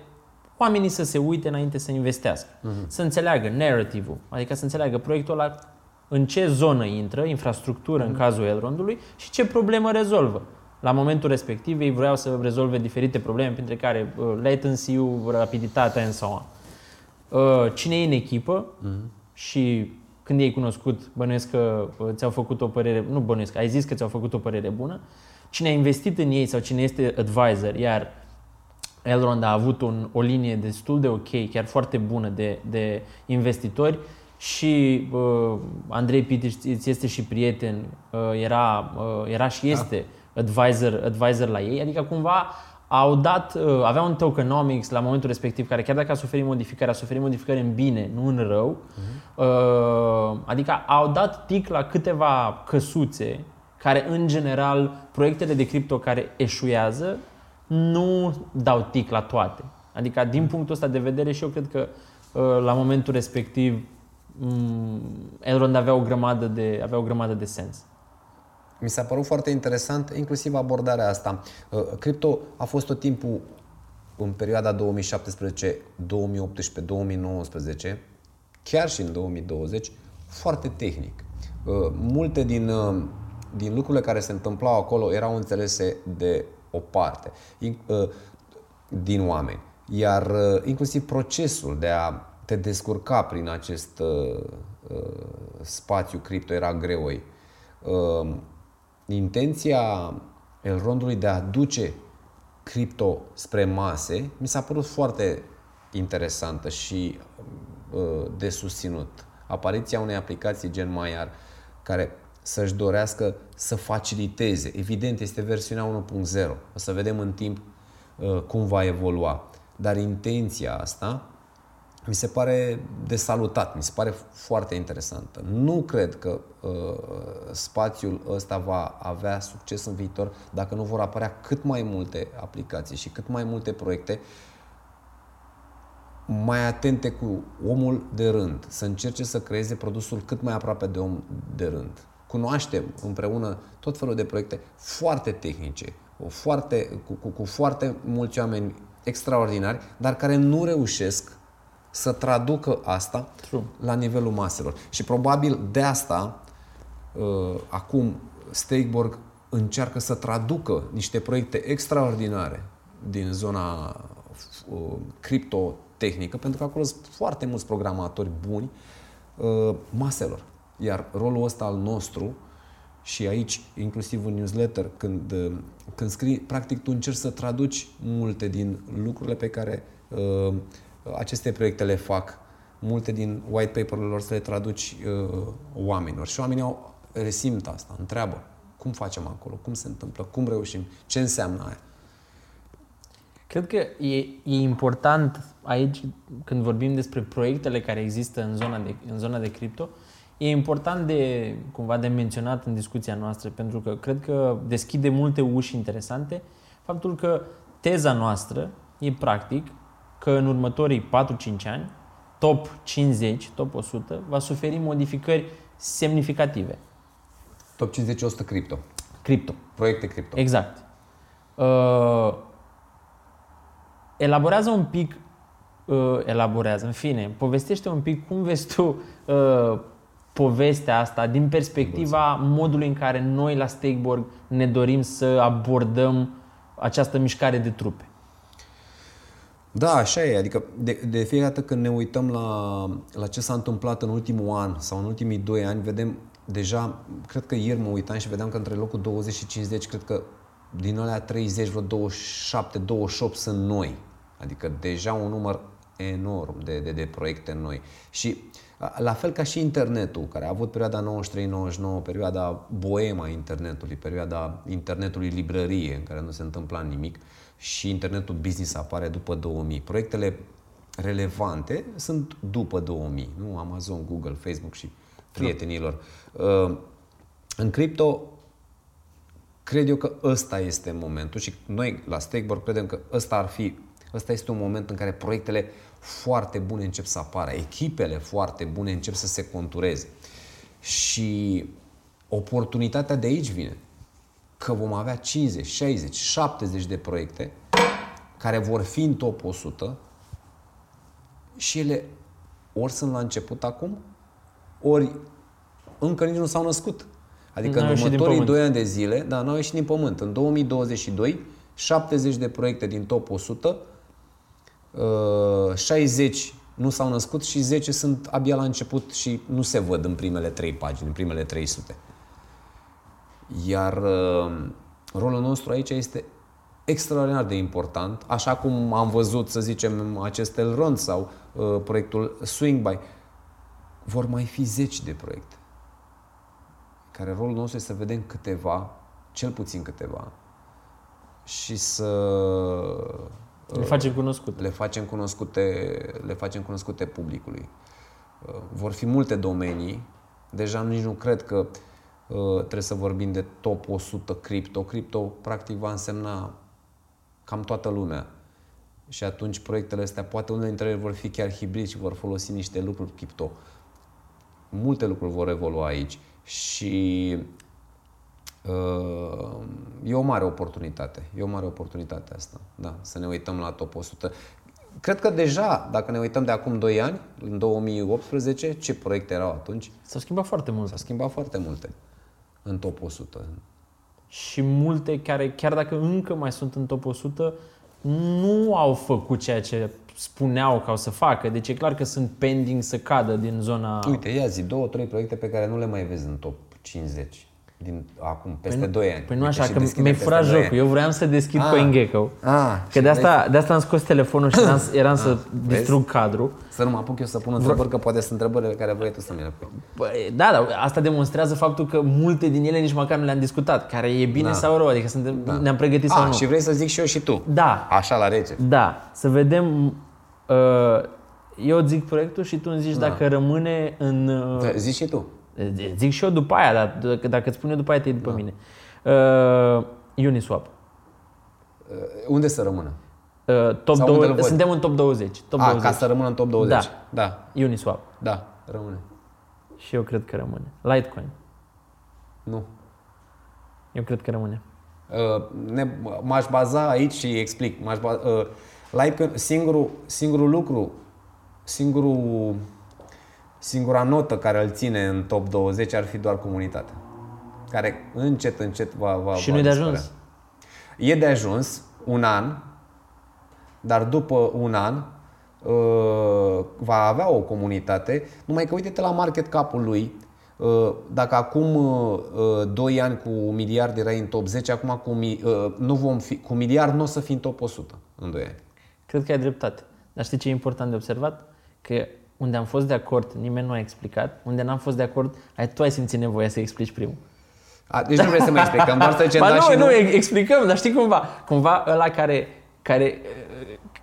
oamenii să se uite înainte să investească. Uh-huh. Să înțeleagă narrative-ul, adică să înțeleagă proiectul ăla în ce zonă intră, infrastructură în cazul Elrondului și ce problemă rezolvă. La momentul respectiv ei vreau să rezolve diferite probleme, printre care uh, latency-ul, rapiditatea and so on. Uh, cine e în echipă uh-huh. și când i-ai cunoscut, bănuiesc că ți-au făcut o părere, nu bănuiesc, ai zis că ți-au făcut o părere bună, cine a investit în ei sau cine este advisor, iar Elrond a avut un, o linie destul de ok, chiar foarte bună de, de investitori. Și uh, Andrei Pitiș îți este și prieten, uh, era, uh, era și este da. advisor, advisor la ei, adică cumva au dat, uh, aveau un tokenomics la momentul respectiv care chiar dacă a suferit modificare, a suferit modificare în bine, nu în rău, uh-huh. uh, adică au dat tic la câteva căsuțe care în general proiectele de cripto care eșuează nu dau tic la toate, adică din punctul ăsta de vedere și eu cred că uh, la momentul respectiv Elrond avea o grămadă de, avea o grămadă de sens. Mi s-a părut foarte interesant inclusiv abordarea asta. Crypto a fost tot timpul în perioada două mii șaptesprezece, două mii optsprezece, două mii nouăsprezece, chiar și în două mii douăzeci, foarte tehnic. Multe din, din lucrurile care se întâmplau acolo erau înțelese de o parte din oameni, iar inclusiv procesul de a te descurca prin acest uh, spațiu cripto era greoi. Uh, intenția Elrondului de a duce cripto spre mase mi s-a părut foarte interesantă și uh, de susținut. Apariția unei aplicații gen Maiar care să-și dorească să faciliteze. Evident, este versiunea unu punct zero. O să vedem în timp uh, cum va evolua. Dar intenția asta mi se pare de salutat, mi se pare foarte interesantă. Nu cred că uh, spațiul ăsta va avea succes în viitor dacă nu vor apărea cât mai multe aplicații și cât mai multe proiecte mai atente cu omul de rând, să încerce să creeze produsul cât mai aproape de om de rând. Cunoaștem împreună tot felul de proiecte foarte tehnice, cu foarte, cu, cu, cu foarte mulți oameni extraordinari, dar care nu reușesc să traducă asta True. la nivelul maselor. Și probabil de asta uh, acum Stakeborg încearcă să traducă niște proiecte extraordinare din zona uh, criptotehnică, pentru că acolo sunt foarte mulți programatori buni uh, maselor. Iar rolul ăsta al nostru și aici, inclusiv în newsletter, când, uh, când scrii, practic tu încerci să traduci multe din lucrurile pe care uh, aceste proiecte le fac, multe din white paper-urile lor să le traduci uh, oamenilor și oamenii au, resimt asta, întreabă cum facem acolo, cum se întâmplă, cum reușim, ce înseamnă aia. Cred că e, e important aici, când vorbim despre proiectele care există în zona de, în zona de cripto, e important de, cumva de menționat în discuția noastră, pentru că cred că deschide multe uși interesante faptul că teza noastră e practic că în următorii patru-cinci ani, top cincizeci, top o sută, va suferi modificări semnificative. Top cincizeci la sută cripto. Cripto. Proiecte cripto. Exact. Uh, elaborează un pic, uh, elaborează, în fine, povestește un pic cum vezi tu uh, povestea asta din perspectiva Bun. modului în care noi la Stakeborg ne dorim să abordăm această mișcare de trupe. Da, așa e. Adică de, de fiecare dată când ne uităm la, la ce s-a întâmplat în ultimul an sau în ultimii doi ani, vedem deja, cred că ieri mă uitam și vedeam că între locul douăzeci și cincizeci, cred că din alea treizeci, vreo douăzeci și șapte, douăzeci și opt sunt noi. Adică deja un număr enorm de, de, de proiecte noi. Și la fel ca și internetul, care a avut perioada nouăzeci și trei nouăzeci și nouă, perioada boema internetului, perioada internetului librărie, în care nu se întâmpla nimic, și internetul business apare după două mii. Proiectele relevante sunt după două mii, nu? Amazon, Google, Facebook și prietenilor. În cripto, cred eu că ăsta este momentul și noi la Stakeborg credem că ăsta ar fi, ăsta este un moment în care proiectele foarte bune încep să apară, echipele foarte bune încep să se contureze și oportunitatea de aici vine, că vom avea cincizeci, șaizeci, șaptezeci de proiecte care vor fi în top o sută și ele ori sunt la început acum, ori încă nici nu s-au născut. Adică n-au în următorii doi ani de zile, da, n-au ieșit din pământ. În două mii douăzeci și doi, șaptezeci de proiecte din top o sută, șaizeci nu s-au născut și zece sunt abia la început și nu se văd în primele trei pagini, în primele trei sute. Iar rolul nostru aici este extraordinar de important, așa cum am văzut, să zicem, acest Elrond sau uh, proiectul Swingby. Vor mai fi zeci de proiecte, care rolul nostru este să vedem câteva, cel puțin câteva, și să le facem cunoscute. Le facem cunoscute, le facem cunoscute publicului. Vor fi multe domenii, deja nici nu cred că trebuie să vorbim de top o sută cripto. Cripto practic va însemna cam toată lumea. Și atunci proiectele astea, poate unele dintre ele vor fi chiar hibride și vor folosi niște lucruri cripto. Multe lucruri vor evolua aici și uh, e o mare oportunitate. E o mare oportunitate asta, da, să ne uităm la top o sută. Cred că deja, dacă ne uităm de acum doi ani, în două mii optsprezece, ce proiecte erau atunci? S-au schimbat foarte multe. S-au schimbat foarte multe în top o sută. Și multe care, chiar dacă încă mai sunt în top o sută, nu au făcut ceea ce spuneau că o să facă. Deci e clar că sunt pending să cadă din zona... Uite, ia zi, două, trei proiecte pe care nu le mai vezi în top cincizeci. Din acum, peste păi, doi ani. Păi nu așa, că mi-ai furat jocul. Eu vreau să deschid CoinGecko. Că de asta, de asta am scos telefonul și eram să vezi? Distrug cadrul. Să nu mă apuc eu să pun întrebări, că poate sunt întrebările care vrei tu să mi le pui. Păi, da, dar asta demonstrează faptul că multe din ele nici măcar nu le-am discutat. Care e bine da. sau rău, adică suntem, da. ne-am pregătit A, sau nu. Și vrei să zic și eu și tu. Da. Așa la rece. Da. Să vedem... Uh, eu zic proiectul și tu îmi zici da. dacă rămâne în... Uh, zici și tu. Zic și eu după aia, dar dacă îți spun eu după aia, te după da. mine. Uh, Uniswap. Uh, unde să rămână? Uh, top două, suntem în top douăzeci. Top A, douăzeci. Ca să rămână în top douăzeci. Da. da. Uniswap. Da, rămâne. Și eu cred că rămâne. Litecoin. Nu. Eu cred că rămâne. Uh, ne, m-aș baza aici și explic. M-aș baza, uh, Litecoin, singurul, singurul lucru, singurul... Singura notă care îl ține în top douăzeci ar fi doar comunitatea, care încet, încet va, va Și nu e de ajuns? E de ajuns un an, dar după un an va avea o comunitate, numai că uite-te la market cap-ul lui. Dacă acum doi ani cu un miliard erai în top zece, acum cu un miliard nu o să fii în top o sută în doi ani. Cred că ai dreptate, dar știi ce e important de observat? Că unde am fost de acord, nimeni nu a explicat. Unde n-am fost de acord, ai, tu ai simțit nevoia să explici primul. A, deci nu vrei să mai explicăm, doar să zicem da și nu. Ba nu, explicăm, dar știi cumva. Cumva ăla care, care,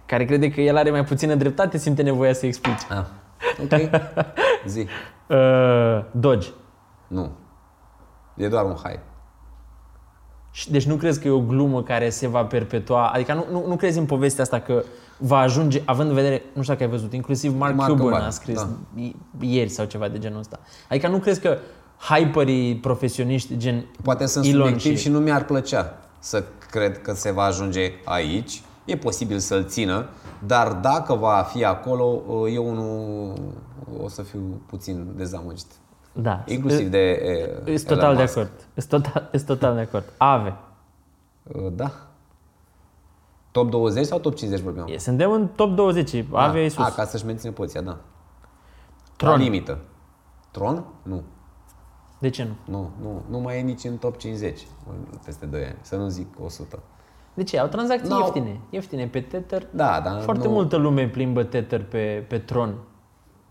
care crede că el are mai puțină dreptate simte nevoia să explici. Ah, ok, zi. Uh, Doge. Nu, e doar un hype. Deci nu crezi că e o glumă care se va perpetua? Adică nu, nu, nu crezi în povestea asta că va ajunge, având în vedere, nu știu dacă ai văzut, inclusiv Mark, Mark Cuban a scris da. ieri sau ceva de genul ăsta. Adică nu crezi că hyperii profesioniști gen poate sunt Elon subiectiv și... și nu mi-ar plăcea să cred că se va ajunge aici. E posibil să-l țină, dar dacă va fi acolo, eu nu o să fiu puțin dezamăgit. Da. Inclusiv de Sunt total de acord. Sunt total, total de acord. Aave. Da. Top douăzeci sau top cincizeci vorbeam? Suntem în top douăzeci. Aave e sus. A, ca să-și menține poziția, da. Tron. La limită. Tron? Nu. De ce nu? Nu, nu, nu mai e nici în top cincizeci peste doi ani. Să nu zic o sută. De ce? Au tranzacții no. ieftine. Ieftine pe Tether. Da, da, Foarte nu... multă lume plimbă Tether pe, pe Tron.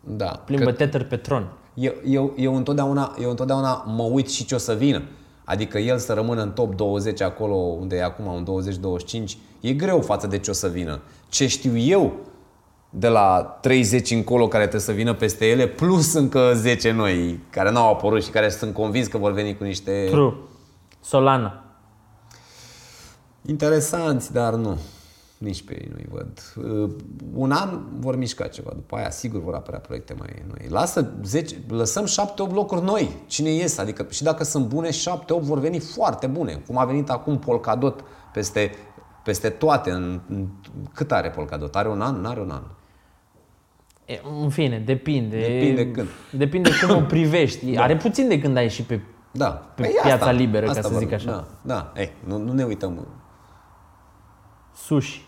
Da. Plimbă Tether pe Tron. Eu, eu, eu, întotdeauna, eu întotdeauna mă uit și ce o să vină. Adică el să rămână în top douăzeci acolo unde e acum, un douăzeci douăzeci și cinci, e greu față de ce o să vină. Ce știu eu de la treizeci încolo care trebuie să vină peste ele, plus încă zece noi care n-au apărut și care sunt convins că vor veni cu niște... True. Solana. Interesanți, dar nu. Nici pe ei nu-i văd. Un an vor mișca ceva, după aia sigur vor apărea proiecte mai noi. Lasă zece, lăsăm șapte opt blocuri noi. Cine ies? Adică și dacă sunt bune, șapte opt vor veni foarte bune. Cum a venit acum Polkadot peste, peste toate. În, în, cât are Polkadot? Are un an? N-are un an. E, în fine, depinde. Depinde când. Depinde cum o privești. Da. Are puțin de când ai și pe, da. pe păi piața asta, liberă, asta ca să vorbim. Zic așa. Da, da. Ei, nu, nu ne uităm. Sushi.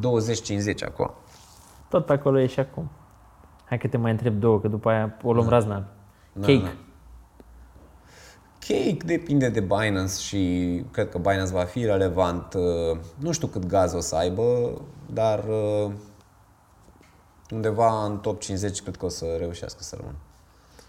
douăzeci cincizeci acolo. Tot acolo e și acum. Hai că te mai întreb două, că după aia o luăm na. razna. Na, Cake. Na. Cake depinde de Binance și cred că Binance va fi relevant. Nu știu cât gaz o să aibă, dar undeva în top cincizeci cred că o să reușească să rămână.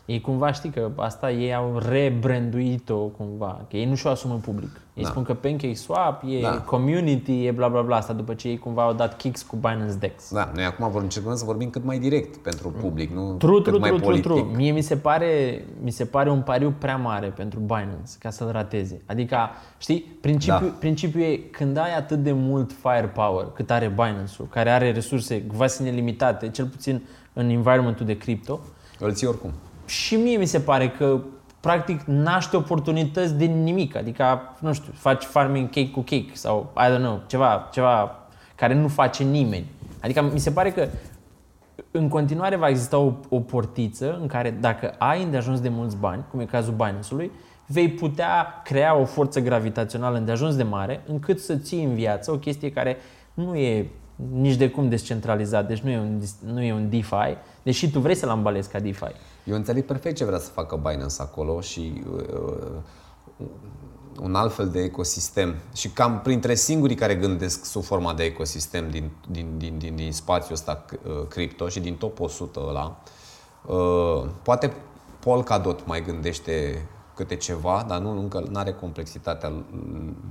Ei cumva știi că asta ei au rebranduit-o cumva, că ei nu și-o asumă public. Ei da. spun că PancakeSwap e da. community, e bla bla bla asta, după ce ei cumva au dat kicks cu Binance Dex. Da, noi acum vor încercăm să vorbim cât mai direct pentru public, nu true, cât true, mai true, politic. True. Mie mi se pare, mi se pare un pariu prea mare pentru Binance ca să-l rateze. Adică, știi, principiul, da. principiul e când ai atât de mult firepower cât are Binance-ul, care are resurse quasi nelimitate, cel puțin în environmentul de crypto, îl ții oricum. Și mie mi se pare că practic naște oportunități din nimic. Adică, nu știu, faci farming cake cu cake sau, I don't know, ceva, ceva care nu face nimeni. Adică mi se pare că în continuare va exista o, o portiță în care dacă ai îndeajuns de mulți bani, cum e cazul Binance-ului, vei putea crea o forță gravitațională îndeajuns de mare încât să ții în viață o chestie care nu e nici de cum descentralizat, deci nu e un, nu e un DeFi, deși tu vrei să-l ambalezi ca DeFi. Eu înțeleg perfect ce vrea să facă Binance acolo și uh, un alt fel de ecosistem. Și cam printre singurii care gândesc sub forma de ecosistem din, din, din, din, din spațiul ăsta uh, cripto și din top o sută ăla, uh, poate Polkadot mai gândește câte ceva, dar nu încă n-are complexitatea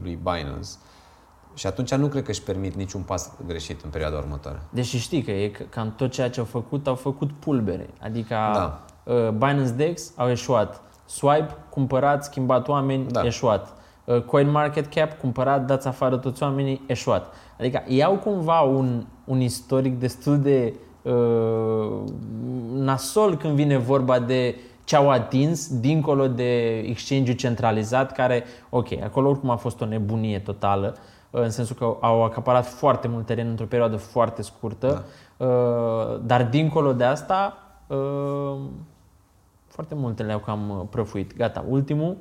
lui Binance. Și atunci nu cred că își permit niciun pas greșit în perioada următoare. Deși știi că e cam tot ceea ce au făcut, au făcut pulbere. Adică da. Binance Dex au eșuat. Swipe, cumpărat, schimbat oameni, da. eșuat. Coin Market Cap, cumpărat, dați afară toți oamenii, eșuat. Adică iau cumva un, un istoric destul de uh, nasol când vine vorba de ce au atins dincolo de exchange-ul centralizat care, ok, acolo oricum a fost o nebunie totală, în sensul că au acaparat foarte mult teren într-o perioadă foarte scurtă, da. dar dincolo de asta foarte multe le-au cam prăfuit. Gata, ultimul,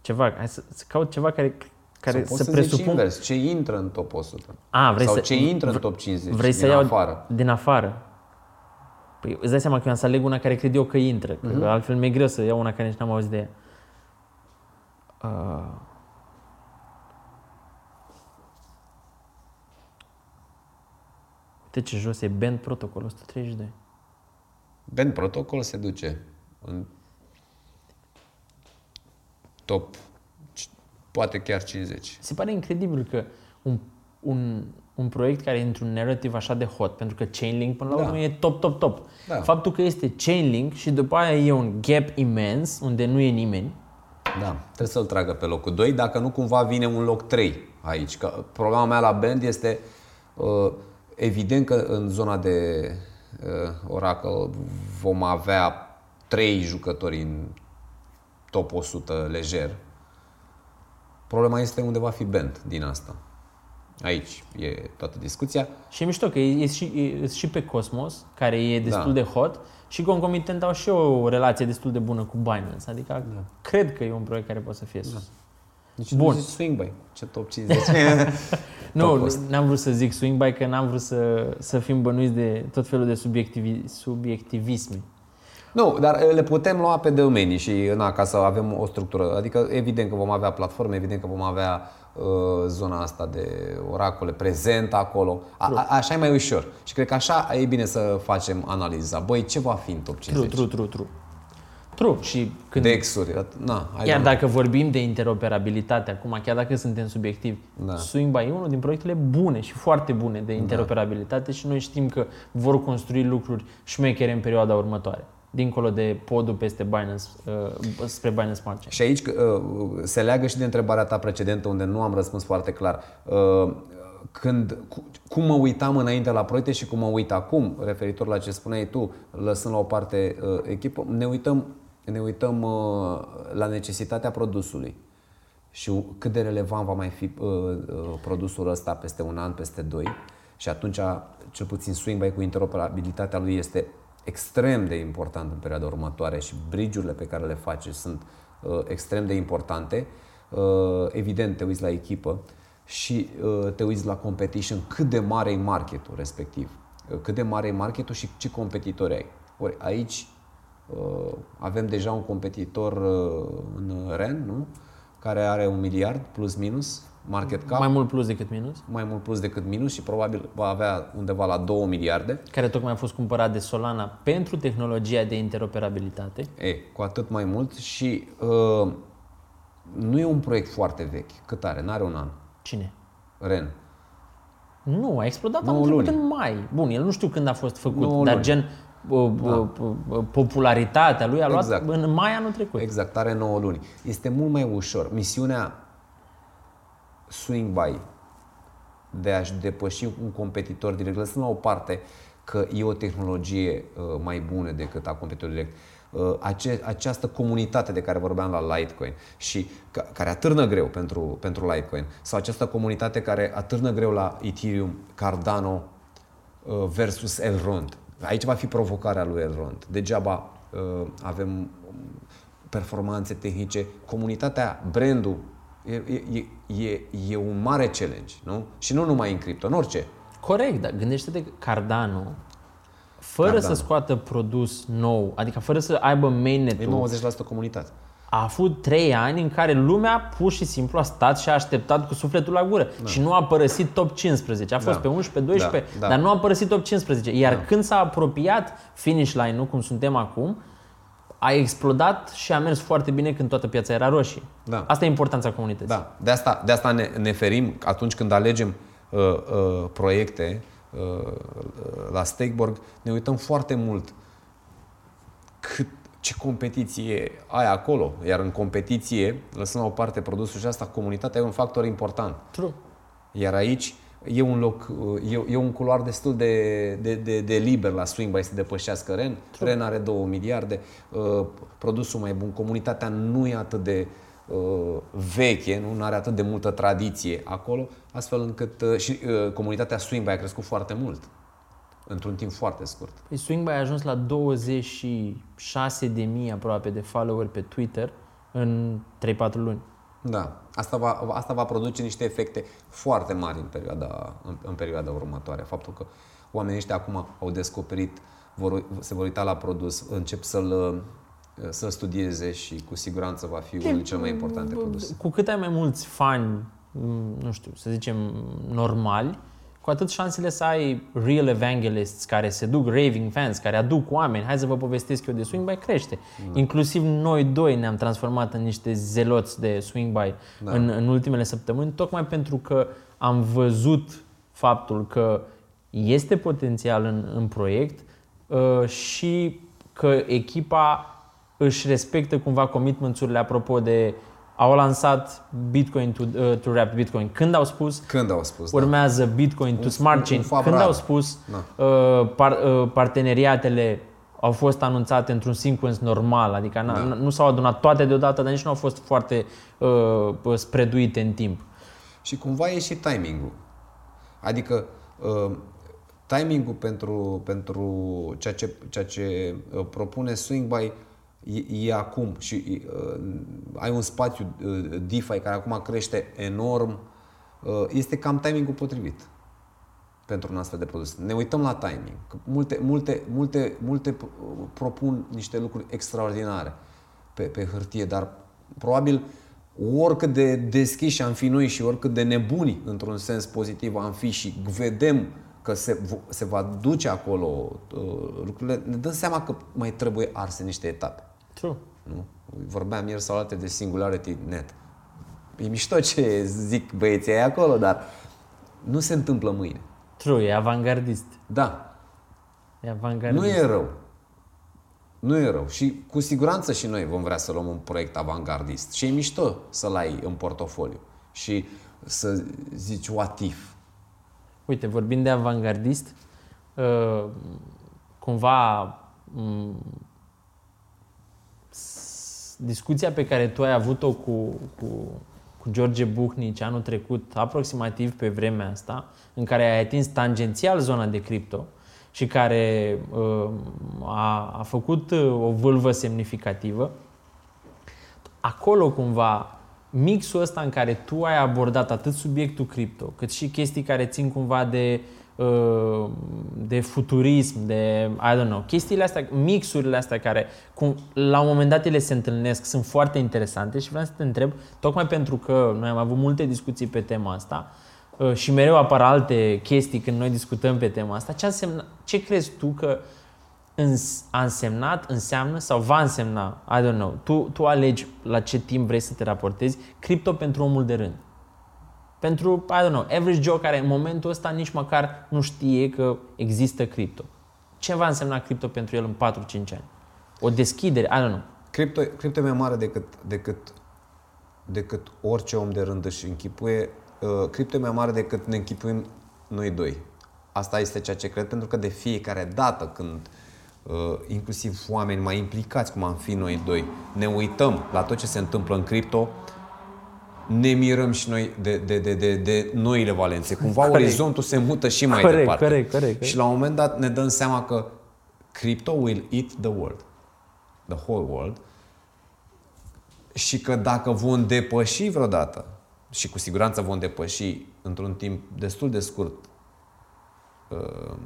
ceva, hai să, să caut ceva care, care să, să presupun... Invers, ce intră în top o sută? A, vrei sau să... ce intră în top cincizeci vrei din să iau afară? Din afară. Păi îți dai seama că eu am să aleg una care cred eu că intră, mm-hmm. că altfel mi-e greu să iau una care nici n-am auzit de ea. Uh... Uite ce jos e Band Protocol, o sută treizeci și doi. Band Protocol se duce în top, poate chiar cincizeci. Se pare incredibil că un, un, un proiect care e într-un narrative așa de hot, pentru că Chainlink până la urmă da. e top, top, top. Da. Faptul că este Chainlink și după aia e un gap imens unde nu e nimeni. Da, trebuie să-l tragă pe locul doi, dacă nu cumva vine un loc trei aici. Că problema mea la Band este... Uh, Evident că în zona de uh, Oracle vom avea trei jucători în top o sută lejer. Problema este unde va fi Band din asta. Aici e toată discuția. Și e mișto că e și, e și pe Cosmos, care e destul da. de hot și concomitent au și o relație destul de bună cu Binance. Adică da. cred că e un proiect care poate să fie sus. Da. Deci bun. Nu zici Swingby, ce top cincizeci. Nu, n-am vrut să zic Swingby, că n-am vrut să, să fim bănuiți de tot felul de subiectivi, subiectivisme. Nu, dar le putem lua pe domenii și na, ca să avem o structură. Adică evident că vom avea platforme, evident că vom avea uh, zona asta de oracole prezent acolo. A, a, așa e mai ușor. Și cred că așa e bine să facem analiza. Băi, ce va fi în top cincizeci? True, true, true. True. Și când Dexuri. Na, hai chiar dacă vorbim de interoperabilitate acum, chiar dacă suntem subiectivi, da. Swingby e unul din proiectele bune și foarte bune de interoperabilitate, da. Și noi știm că vor construi lucruri șmechere în perioada următoare. Dincolo de podul peste Binance, uh, spre Binance Smart Chain. Și aici uh, se leagă și de întrebarea ta precedentă, unde nu am răspuns foarte clar. Uh, când, cu, cum mă uitam înainte la proiecte și cum mă uit acum, referitor la ce spuneai tu, lăsând la o parte uh, echipă, ne uităm, ne uităm uh, la necesitatea produsului. Și cât de relevant va mai fi uh, uh, produsul ăsta peste un an, peste doi. Și atunci, cel puțin Swingby cu interoperabilitatea lui este extrem de important în perioada următoare și bridge-urile pe care le face sunt uh, extrem de importante. Uh, evident, te uiți la echipă și uh, te uiți la competition, cât de mare e marketul respectiv, uh, cât de mare e marketul și ce competitori ai. Ori aici uh, avem deja un competitor uh, în R E N, nu? Care are un miliard plus minus market cap. Mai mult plus decât minus? Mai mult plus decât minus și probabil va avea undeva la două miliarde. Care tocmai a fost cumpărat de Solana pentru tehnologia de interoperabilitate. E, cu atât mai mult și uh, nu e un proiect foarte vechi. Cât are? N-are un an. Cine? R E N. Nu, a explodat anul trecut în mai. Bun, el nu știu când a fost făcut, nouă dar luni. Gen uh, da. Popularitatea lui a luat exact. În mai anul trecut. Exact, are nouă luni. Este mult mai ușor. Misiunea Swingby de a-și depăși un competitor direct, lăsând la o parte că e o tehnologie mai bună decât a competitorului direct, Ace- această comunitate de care vorbeam la Litecoin și ca- care atârnă greu pentru, pentru Litecoin sau această comunitate care atârnă greu la Ethereum, Cardano versus Elrond. Aici va fi provocarea lui Elrond. Degeaba avem performanțe tehnice, comunitatea, brandul E, e, e un mare challenge, nu? Și nu numai în cripto, în orice. Corect, dar gândește-te că Cardano, fără Cardano. să scoată produs nou, adică fără să aibă mainnet-ul, e nouăzeci la sută comunitate. A avut trei ani în care lumea pur și simplu a stat și a așteptat cu sufletul la gură. Da. Și nu a părăsit top cincisprezece. A fost da. pe unsprezece, doisprezece, da. Da. Dar nu a părăsit top cincisprezece. Iar da. când s-a apropiat finish line-ul, cum suntem acum, a explodat și a mers foarte bine când toată piața era roșie. Da. Asta e importanța comunității. Da. De asta, de asta ne, ne ferim atunci când alegem uh, uh, proiecte uh, la Stakeborg. Ne uităm foarte mult cât, ce competiție ai acolo. Iar în competiție, lăsând la o parte produsul și asta, comunitatea e un factor important. True. Iar aici e un loc, e, e un culoar destul de, de, de, de liber la Swingby să depășească R E N. True. R E N are două miliarde, uh, produsul mai bun, comunitatea nu e atât de uh, veche, nu are atât de multă tradiție acolo, astfel încât uh, și uh, comunitatea Swingby a crescut foarte mult, într-un timp foarte scurt. Swingby a ajuns la douăzeci și șase de mii aproape de followeri pe Twitter în trei patru luni. Da, asta va, asta va produce niște efecte foarte mari în perioada, în, în perioada următoare. Faptul că oamenii ăștia acum au descoperit, vor, se vor uita la produs, încep să-l, să-l studieze și cu siguranță va fi unul cel mai important produs. Cu cât ai mai mulți fani, nu știu, să zicem normali, cu atât șansele să ai real evangelists care se duc, raving fans, care aduc oameni, hai să vă povestesc eu de Swingby, crește. Da. Inclusiv noi doi ne-am transformat în niște zeloți de Swingby da. în, în ultimele săptămâni, tocmai pentru că am văzut faptul că este potențial în, în proiect uh, și că echipa își respectă cumva commitment-urile apropo de au lansat Bitcoin to, uh, to wrap Bitcoin. Când au spus? Când au spus. Urmează da. Bitcoin to un, Smart Chain. Un, un Când au spus? Da. Uh, par, uh, parteneriatele au fost anunțate într-un sequence normal, adică da. n- nu s-au adunat toate deodată, dar nici nu au fost foarte uh, spreaduite în timp. Și cumva e și timing-ul. Adică uh, timing-ul pentru pentru ceea ce ceea ce propune Swingby E, e acum și uh, ai un spațiu uh, DeFi care acum crește enorm, uh, este cam timingul potrivit. pentru un astfel de produs. Ne uităm la timing. Multe, multe, multe, multe propun niște lucruri extraordinare pe, pe hârtie, dar probabil oricât de deschiși am fi noi și oricât de nebuni, într-un sens pozitiv, am fi și vedem că se, se va duce acolo uh, lucrurile, ne dăm seama că mai trebuie arse niște etape. True. Nu? Vorbeam ieri sau alte de Singularity Net. E mișto ce zic băieții aia acolo, dar nu se întâmplă mâine. True, e avangardist. Da. E avangardist. Nu e rău. Nu e rău. Și cu siguranță și noi vom vrea să luăm un proiect avangardist. Și e mișto să-l ai în portofoliu și să zici what if. Uite, vorbind de avangardist, cumva discuția pe care tu ai avut-o cu, cu, cu George Buhnici anul trecut, aproximativ pe vremea asta, în care ai atins tangențial zona de cripto și care a, a făcut o vâlvă semnificativă, acolo cumva mixul ăsta în care tu ai abordat atât subiectul cripto, cât și chestii care țin cumva de, de futurism, de, I don't know, chestiile astea, mixurile astea care cum, la un moment dat ele se întâlnesc, sunt foarte interesante și vreau să te întreb, tocmai pentru că noi am avut multe discuții pe tema asta și mereu apar alte chestii când noi discutăm pe tema asta, ce, însemna, ce crezi tu că a însemnat, înseamnă sau va însemna, I don't know, tu, tu alegi la ce timp vrei să te raportezi, cripto pentru omul de rând. Pentru, I don't know, average Joe care în momentul ăsta nici măcar nu știe că există cripto. Ce va însemna cripto pentru el în patru-cinci ani? O deschidere, I don't know. Cripto, cripto e mai mare decât, decât, decât orice om de rând își închipuie. Uh, cripto e mai mare decât ne închipuim noi doi. Asta este ceea ce cred, pentru că de fiecare dată când Uh, inclusiv oameni mai implicați, cum am fi noi doi, ne uităm la tot ce se întâmplă în cripto, ne mirăm și noi de, de, de, de, de noile valențe. Cumva corect. Orizontul se mută și mai corect, departe. Corect, corect, corect. Și la un moment dat ne dăm seama că crypto will eat the world. The whole world. Și că dacă vom depăși vreodată, și cu siguranță vom depăși într-un timp destul de scurt, uh,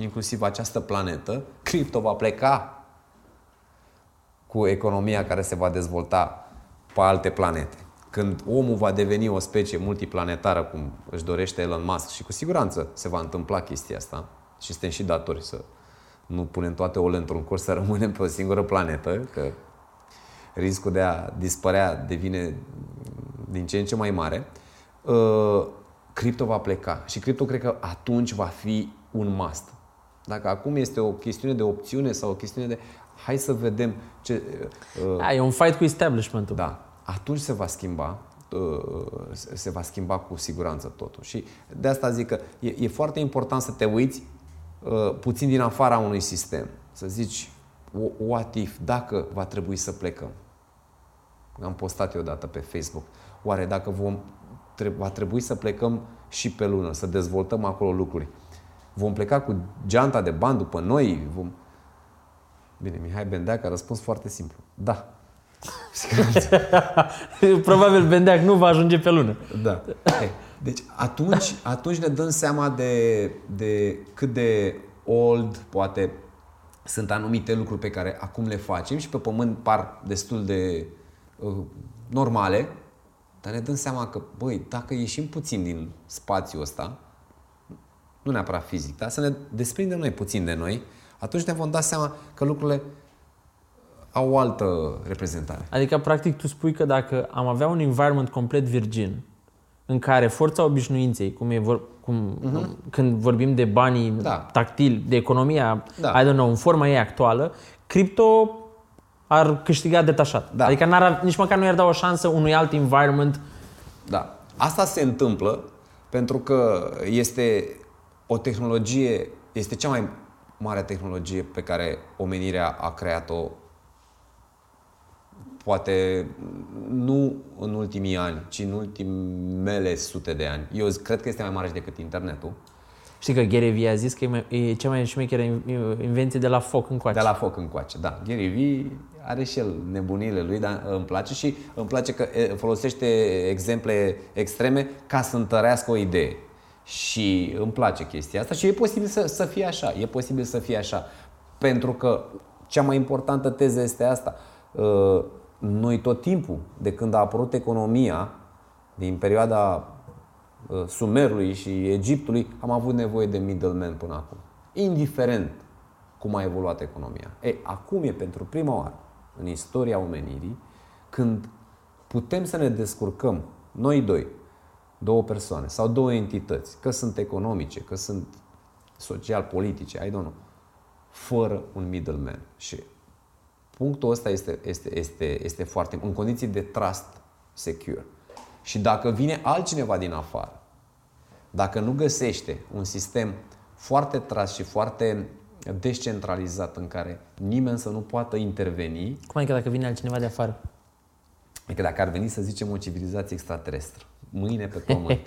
inclusiv această planetă, cripto va pleca cu economia care se va dezvolta pe alte planete. Când omul va deveni o specie multiplanetară, cum își dorește Elon Musk, și cu siguranță se va întâmpla chestia asta, și suntem și datori să nu punem toate ouăle într-un coș, să rămânem pe o singură planetă, că riscul de a dispărea devine din ce în ce mai mare, cripto va pleca. Și cripto cred că atunci va fi un must. Dacă acum este o chestiune de opțiune sau o chestiune de hai să vedem ce... Uh, A, e un fight cu establishment-ul. Da. Atunci se va schimba, uh, se va schimba cu siguranță totul. Și de asta zic că e, e foarte important să te uiți uh, puțin din afara unui sistem. Să zici, what if, dacă va trebui să plecăm. Am postat eu odată pe Facebook. Oare dacă vom, tre- va trebui să plecăm și pe lună, să dezvoltăm acolo lucruri. Vom pleca cu geanta de bani după noi? Vom... Bine, Mihai Bendeac a răspuns foarte simplu. Da. Probabil Bendeac nu va ajunge pe lună. Da. Deci atunci, atunci ne dăm seama de, de cât de old poate sunt anumite lucruri pe care acum le facem și pe pământ par destul de uh, normale, dar ne dăm seama că, băi, dacă ieșim puțin din spațiul ăsta, nu neapărat fizic, dar să ne desprindem noi puțin de noi, atunci ne vom da seama că lucrurile au o altă reprezentare. Adică, practic, tu spui că dacă am avea un environment complet virgin, în care forța obișnuinței, cum e vor, cum, uh-huh. când vorbim de banii da. tactili, de economia, da. I don't know, în forma ei actuală, cripto ar câștiga detașat. Da. Adică n-ar, nici măcar nu i-ar da o șansă unui alt environment. Da. Asta se întâmplă pentru că este... O tehnologie, este cea mai mare tehnologie pe care omenirea a creat-o, poate nu în ultimii ani, ci în ultimele sute de ani. Eu cred că este mai mare decât internetul. Știi că Gary Vee a zis că e, mai, e cea mai șmecheră invenție de la foc încoace. De la foc încoace, da. Gary Vee are și el nebunile lui, dar îmi place și îmi place că folosește exemple extreme ca să întărească o idee. Și îmi place chestia asta și e posibil să, să fie așa, e posibil să fie așa. Pentru că cea mai importantă teză este asta. Noi tot timpul, de când a apărut economia, din perioada Sumerului și Egiptului, am avut nevoie de middleman până acum. Indiferent cum a evoluat economia. E, acum e pentru prima oară în istoria omenirii când putem să ne descurcăm noi doi, două persoane sau două entități, că sunt economice, că sunt social-politice, I don't know, fără un middleman. Și punctul ăsta este, este, este, este foarte, în condiții de trust secure. Și dacă vine altcineva din afară, dacă nu găsește un sistem foarte trust și foarte descentralizat în care nimeni să nu poată interveni... Cum adică dacă vine altcineva de afară? Adică dacă ar veni, să zicem, o civilizație extraterestră, mâine pe pământ,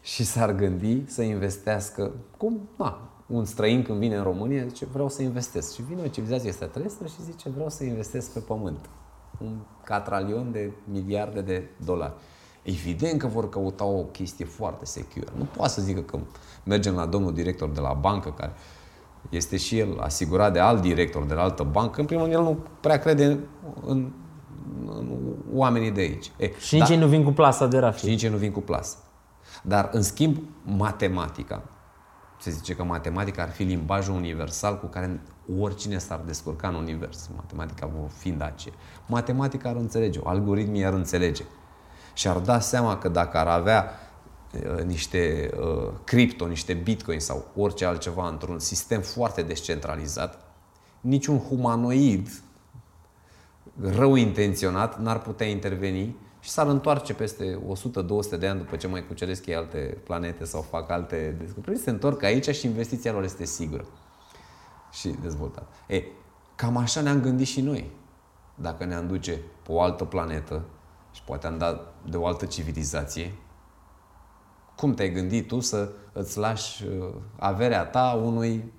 și s-ar gândi să investească, cum na, un străin când vine în România zice vreau să investesc, și vine o civilizație extraterestră și zice vreau să investesc pe pământ un catralion de miliarde de dolari. Evident că vor căuta o chestie foarte secure. Nu poate să zică că mergem la domnul director de la bancă, care este și el asigurat de alt director de la altă bancă. În primul rând, el nu prea crede în, în, în oamenii de aici. E, și dar, nici ei nu vin cu plasa de rafie. Și nici ei nu vin cu plasa. Dar, în schimb, matematica. Se zice că matematica ar fi limbajul universal cu care oricine s-ar descurca în univers. Matematica fiind aceea. Matematica ar înțelege, algoritmii ar înțelege. Și ar da seama că dacă ar avea niște uh, cripto, niște bitcoin sau orice altceva într-un sistem foarte descentralizat, niciun humanoid rău intenționat n-ar putea interveni și s-ar întoarce peste o sută două sute de ani după ce mai cuceresc ei alte planete sau fac alte descoperiri, se întorc aici și investiția lor este sigură și dezvoltată. E, cam așa ne-am gândit și noi. Dacă ne-am duce pe o altă planetă și poate am dat de o altă civilizație, cum te-ai gândit tu să îți lași averea ta unui,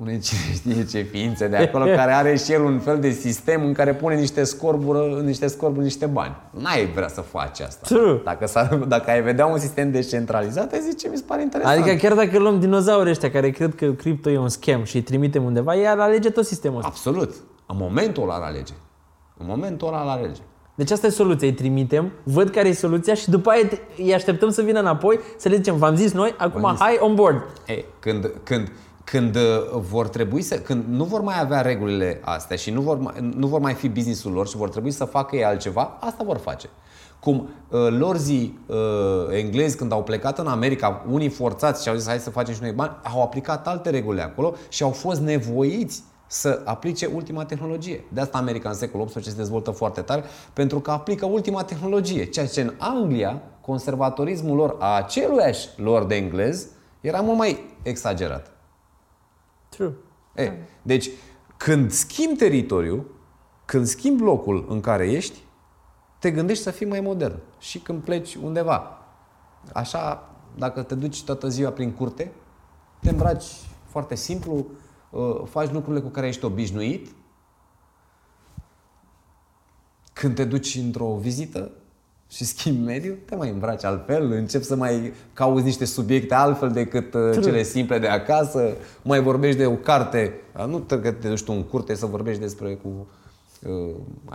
unei știe ce ființe de acolo care are și el un fel de sistem în care pune niște scorbură, niște scorburi, niște bani. N-ai vrea să faci asta. Dacă, dacă ai vedea un sistem descentralizat, ai zice, mi se pare interesant. Adică chiar dacă luăm dinozaurii ăștia care cred că cripto e un scam și îi trimitem undeva, ei ar alege tot sistemul ăsta. Absolut. În momentul ăla ar alege. În momentul ăla ar alege. Deci asta e soluția, îi trimitem, văd care e soluția și după aia îi așteptăm să vină înapoi, să le zicem, v-am zis noi, acum hai on board. Ei, când, când, când vor trebui să, când nu vor mai avea regulile astea și nu vor mai, nu vor mai fi business-ul lor și vor trebui să facă ei altceva, asta vor face. Cum uh, lorzii uh, englezi când au plecat în America, unii forțați și au zis hai să facem și noi bani, au aplicat alte reguli acolo și au fost nevoiți să aplice ultima tehnologie. De asta America în secolul optsprezece se dezvoltă foarte tare, pentru că aplică ultima tehnologie. Ceea ce în Anglia, conservatorismul lor, a aceluiași lor de englez, era mult mai exagerat. True. E, deci, când schimbi teritoriul, când schimbi locul în care ești, te gândești să fii mai modern. Și când pleci undeva. Așa, dacă te duci toată ziua prin curte, te îmbraci foarte simplu, faci lucrurile cu care ești obișnuit. Când te duci într-o vizită și schimbi mediul, te mai îmbraci altfel, începi să mai cauți niște subiecte altfel decât True. Cele simple de acasă, mai vorbești de o carte, nu trebuie că te duci tu în curte să vorbești despre cu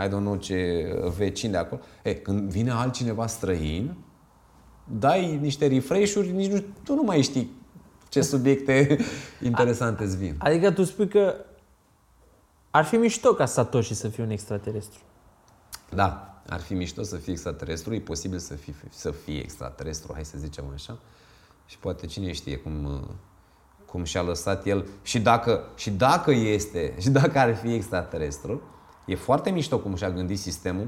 I don't know ce vecini de acolo. E, când vine altcineva străin, dai niște refresh-uri, nici nu, tu nu mai știi ce subiecte interesante îți vin. Adică tu spui că ar fi mișto ca Satoshi să fie un extraterestru. Da, ar fi mișto să fie extraterestru. E posibil să fie, să fie extraterestru, hai să zicem așa. Și poate cine știe cum, cum și-a lăsat el. Și dacă, și dacă este, și dacă ar fi extraterestru, e foarte mișto cum și-a gândit sistemul,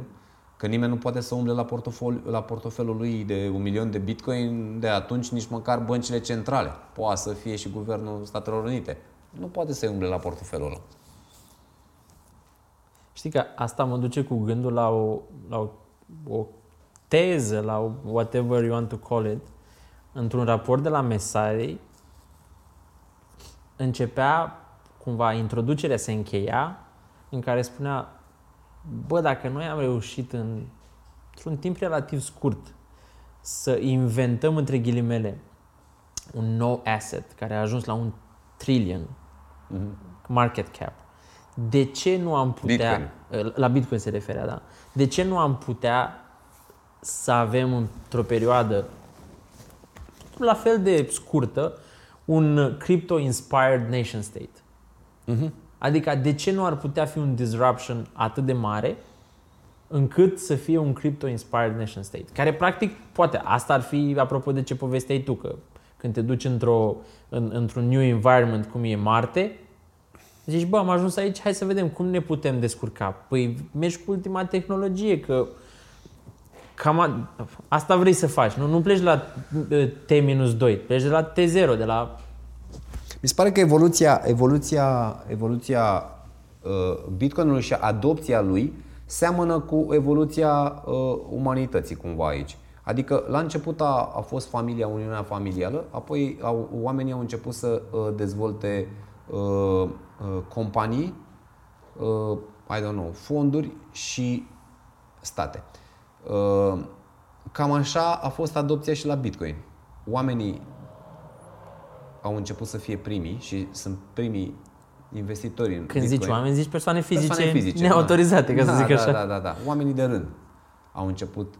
că nimeni nu poate să umble la, portofol, la portofelul lui de un milion de bitcoin de atunci, nici măcar băncile centrale. Poate să fie și Guvernul Statelor Unite. Nu poate să umble la portofelul ăla. Știi că asta mă duce cu gândul la o, la o, o teză, la whatever you want to call it. Într-un raport de la Messari începea, cumva, introducerea se încheia, în care spunea: bă, dacă noi am reușit în, într-un timp relativ scurt să inventăm, între ghilimele, un nou asset care a ajuns la un trillion mm-hmm. market cap. De ce nu am putea, Bitcoin. La Bitcoin se referea, da. De ce nu am putea să avem într-o perioadă la fel de scurtă un crypto-inspired nation state? Mm-hmm. Adică de ce nu ar putea fi un disruption atât de mare încât să fie un crypto-inspired nation state? Care practic, poate, asta ar fi apropo de ce povesteai tu, că când te duci într-o, în, într-un new environment cum e Marte, zici, bă, am ajuns aici, hai să vedem cum ne putem descurca. Păi mergi cu ultima tehnologie, că cam a, asta vrei să faci. Nu, nu pleci de la T minus doi, pleci de la T zero, de la... Mi se pare că evoluția, evoluția, evoluția uh, Bitcoin-ului și adopția lui seamănă cu evoluția uh, umanității cumva aici. Adică la început a, a fost familia, uniunea familială, apoi au, oamenii au început să uh, dezvolte uh, uh, companii, uh, I don't know, fonduri și state. Uh, cam așa a fost adopția și la Bitcoin. Oamenii au început să fie primii și sunt primii investitori în Bitcoin. Când zici oameni, zici persoane fizice, persoane fizice neautorizate, da. Ca să da, zic da, așa. Da, da, da. Oamenii de rând au început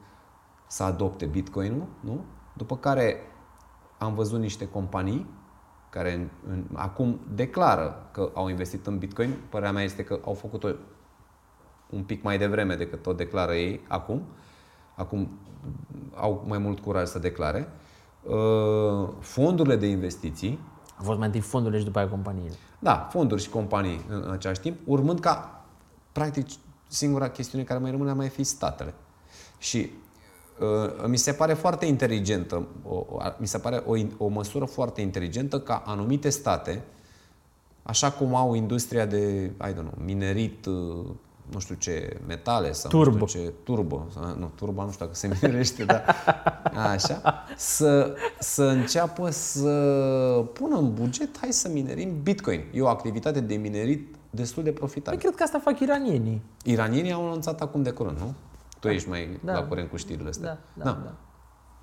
să adopte Bitcoin-ul, nu? După care am văzut niște companii care în, în, acum declară că au investit în Bitcoin. Părerea mea este că au făcut-o un pic mai devreme decât o declară ei acum. Acum au mai mult curaj să declare. Fondurile de investiții. Au fost mai întâi fondurile și după aia companiile. Da, fonduri și companii în același timp, urmând ca, practic, singura chestiune care mai rămâne mai fi statele. Și uh, mi se pare foarte inteligentă, o, mi se pare o, o măsură foarte inteligentă ca anumite state, așa cum au industria de, I don't know, minerit, uh, nu știu ce, metale sau turbo. Nu știu ce, turbo, nu, turba nu știu dacă se minerește, dar așa, să, să înceapă să pună în buget, hai să minerim Bitcoin. E o activitate de minerit destul de profitabilă. Păi cred că asta fac iranienii. Iranienii au anunțat acum de curând, nu? Tu ești mai da. La curent cu știrile astea. Da, da, da. Da.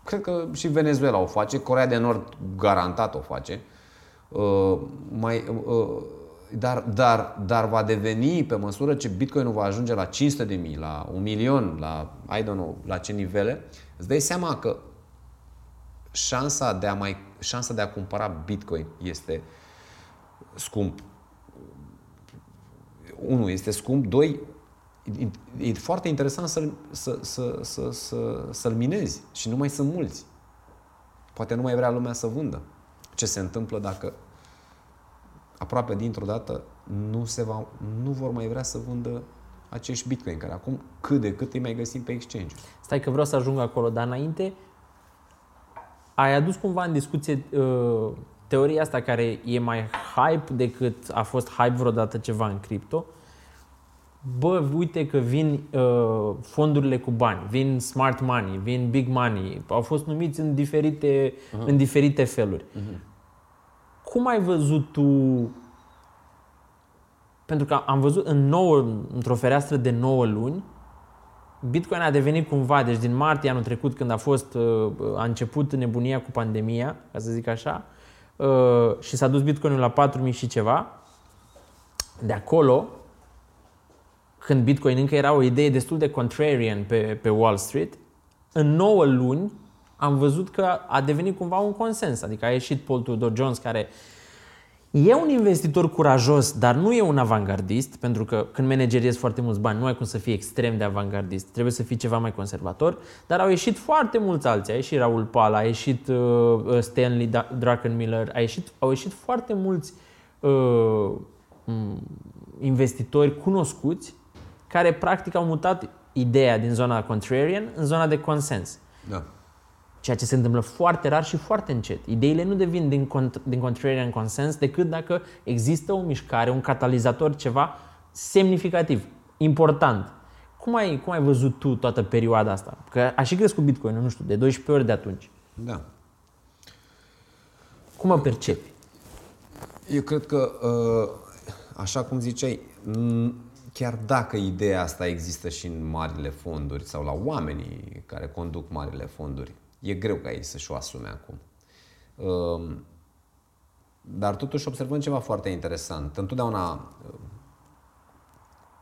Cred că și Venezuela o face, Coreea de Nord garantat o face. Uh, mai... Uh, Dar, dar, dar va deveni pe măsură ce Bitcoin-ul va ajunge la cinci sute de mii, la un milion, la I don't know, la ce nivele, îți dai seama că șansa de a mai șansa de a cumpăra Bitcoin este scump. Unu, este scump, doi, e, e foarte interesant să să să să să să-l minezi și nu mai sunt mulți. Poate nu mai vrea lumea să vândă. Ce se întâmplă dacă aproape dintr-o dată nu, se va, nu vor mai vrea să vândă acești Bitcoin, care acum cât de cât îi mai găsim pe exchange. Stai că vreau să ajung acolo, dar înainte ai adus cumva în discuție uh, teoria asta care e mai hype decât a fost hype vreodată ceva în cripto. Bă, uite că vin uh, fondurile cu bani, vin smart money, vin big money, au fost numiți în diferite, uh-huh. în diferite feluri. Uh-huh. Cum ai văzut tu, pentru că am văzut în nouă, într-o fereastră de nouă luni, Bitcoin a devenit cumva, deci din martie anul trecut când a fost, a început nebunia cu pandemia, ca să zic așa, și s-a dus Bitcoinul la patru mii și ceva, de acolo, când Bitcoin încă era o idee destul de contrarian pe, pe Wall Street, în nouă luni, am văzut că a devenit cumva un consens, adică a ieșit Paul Tudor Jones, care e un investitor curajos, dar nu e un avangardist, pentru că când manageriezi foarte mulți bani nu ai cum să fii extrem de avangardist, trebuie să fii ceva mai conservator, dar au ieșit foarte mulți alții, a ieșit Raul Pala, a ieșit uh, Stanley Druckenmiller, a ieșit, au ieșit foarte mulți uh, investitori cunoscuți care practic au mutat ideea din zona contrarian în zona de consens. Da. Ceea ce se întâmplă foarte rar și foarte încet. Ideile nu devin din, cont- din contrarian consens decât dacă există o mișcare, un catalizator, ceva semnificativ, important. Cum ai, cum ai văzut tu toată perioada asta? Că a și crescut Bitcoin-ul, nu știu, de douăsprezece ori de atunci. Da. Cum mă percepi? Eu cred că, așa cum ziceai, chiar dacă ideea asta există și în marile fonduri sau la oamenii care conduc marile fonduri, e greu ca ei să-și o asume acum. Dar totuși observăm ceva foarte interesant. Întotdeauna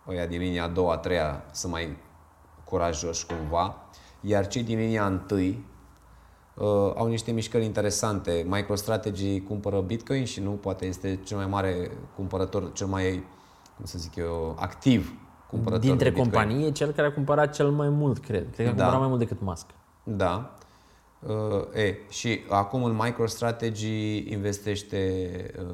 oia din linia a doua, a treia sunt mai curajoși cumva, iar cei din linia întâi Uh, au niște mișcări interesante. MicroStrategy cumpără Bitcoin și nu, poate este cel mai mare cumpărător, cel mai, cum să zic eu, activ cumpărător dintre de Bitcoin. Dintre companii, cel care a cumpărat cel mai mult, cred. Cred că da. a cumpărat mai mult decât Musk. Da. Uh, e, și acum în MicroStrategy investește uh,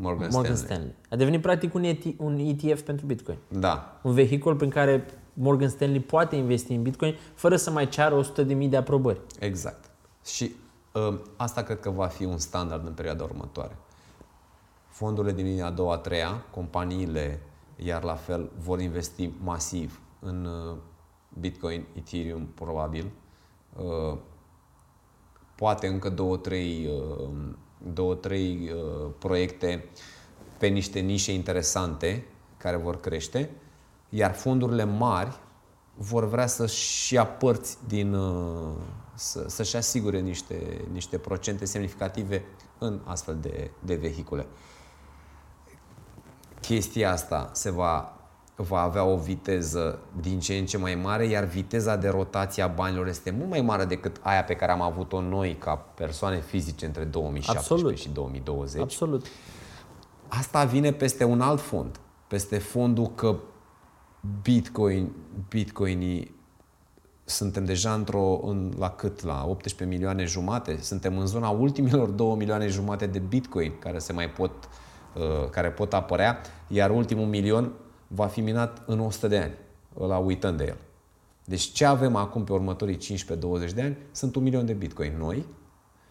Morgan, Morgan Stanley. Stanley. A devenit practic un, E T- un E T F pentru Bitcoin. Da. Un vehicul prin care Morgan Stanley poate investi în Bitcoin fără să mai ceară o sută de mii de aprobări. Exact. Și ă, asta cred că va fi un standard în perioada următoare. Fondurile din linia a doua, a treia, companiile, iar la fel, vor investi masiv în Bitcoin, Ethereum, probabil. Poate încă două, trei, două, trei proiecte pe niște nișe interesante care vor crește, iar fondurile mari vor vrea să-și ia părți din... Să, să-și asigure niște, niște procente semnificative în astfel de, de vehicule. Chestia asta se va, va avea o viteză din ce în ce mai mare, iar viteza de rotație a banilor este mult mai mare decât aia pe care am avut-o noi ca persoane fizice între două mii șaptesprezece Absolut. Și două mii douăzeci Absolut. Asta vine peste un alt fond, peste fondul că Bitcoin, Bitcoinii suntem deja într-o, în, la cât? La optsprezece milioane jumate Suntem în zona ultimilor două milioane jumate de Bitcoin care se mai pot, uh, care pot apărea, iar ultimul milion va fi minat în o sută de ani ăla uitând de el. Deci ce avem acum pe următorii cincisprezece douăzeci de ani sunt un milion de Bitcoin noi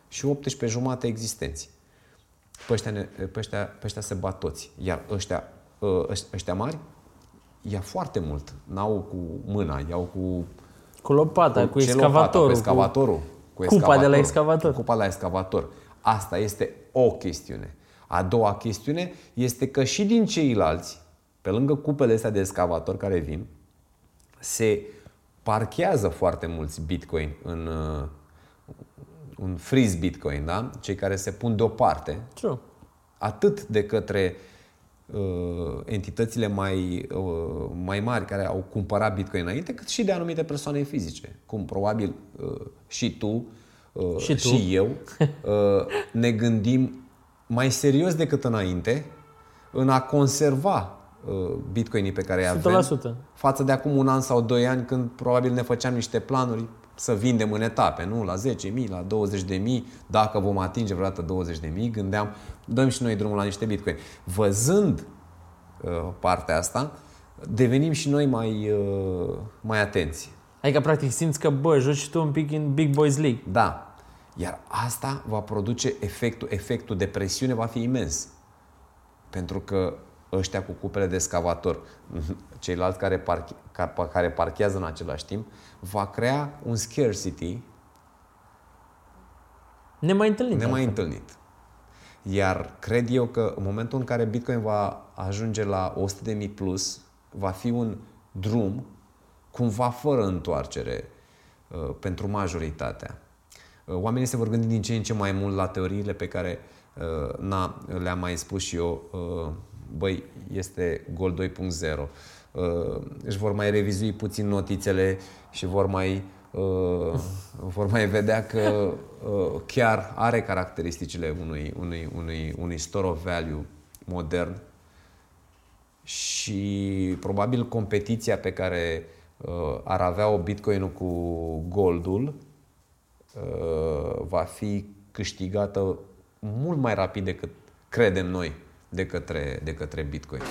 și optsprezece jumate existenți. Pe ăștia, ne, pe ăștia, pe ăștia se bat toți, iar ăștia, ăștia mari ia foarte mult. N-au cu mâna, iau cu... Cu lopata, cu, cu excavatorul, cu, excavatorul, cu cupa de la excavator. Cupa la excavator. Asta este o chestiune. A doua chestiune este că și din ceilalți, pe lângă cupele astea de excavator care vin, se parchează foarte mulți Bitcoin în un freeze Bitcoin, da? Cei care se pun deoparte. True. Atât de către entitățile mai, mai mari care au cumpărat Bitcoin înainte, cât și de anumite persoane fizice. Cum probabil și tu și, și tu. eu ne gândim mai serios decât înainte în a conserva Bitcoinii pe care îi avem o sută la sută față de acum un an sau doi ani, când probabil ne făceam niște planuri să vindem în etape, nu? La zece mii, la douăzeci de mii, dacă vom atinge vreodată douăzeci de mii, gândeam, dăm și noi drumul la niște Bitcoin. Văzând uh, partea asta, devenim și noi mai, uh, mai atenți. Adică, practic, simți că, bă, joci și tu un pic în Big Boys League. Da. Iar asta va produce efectul, efectul de presiune va fi imens. Pentru că ăștia cu cupele de excavator, ceilalți care, parche, care parchează în același timp, va crea un scarcity nemai întâlnit. Nemai întâlnit. Iar cred eu că în momentul în care Bitcoin va ajunge la o sută de mii plus, va fi un drum cumva fără întoarcere uh, pentru majoritatea. Uh, oamenii se vor gândi din ce în ce mai mult la teoriile pe care uh, na, le-am mai spus și eu. Uh, Băi, este Gold doi punct zero. Uh, își vor mai revizui puțin notițele și vor mai, uh, vor mai vedea că uh, chiar are caracteristicile unui, unui, unui, unui store of value modern. Și probabil competiția pe care uh, ar avea-o Bitcoin-ul cu Gold-ul uh, va fi câștigată mult mai rapid decât credem noi de către, de către Bitcoin.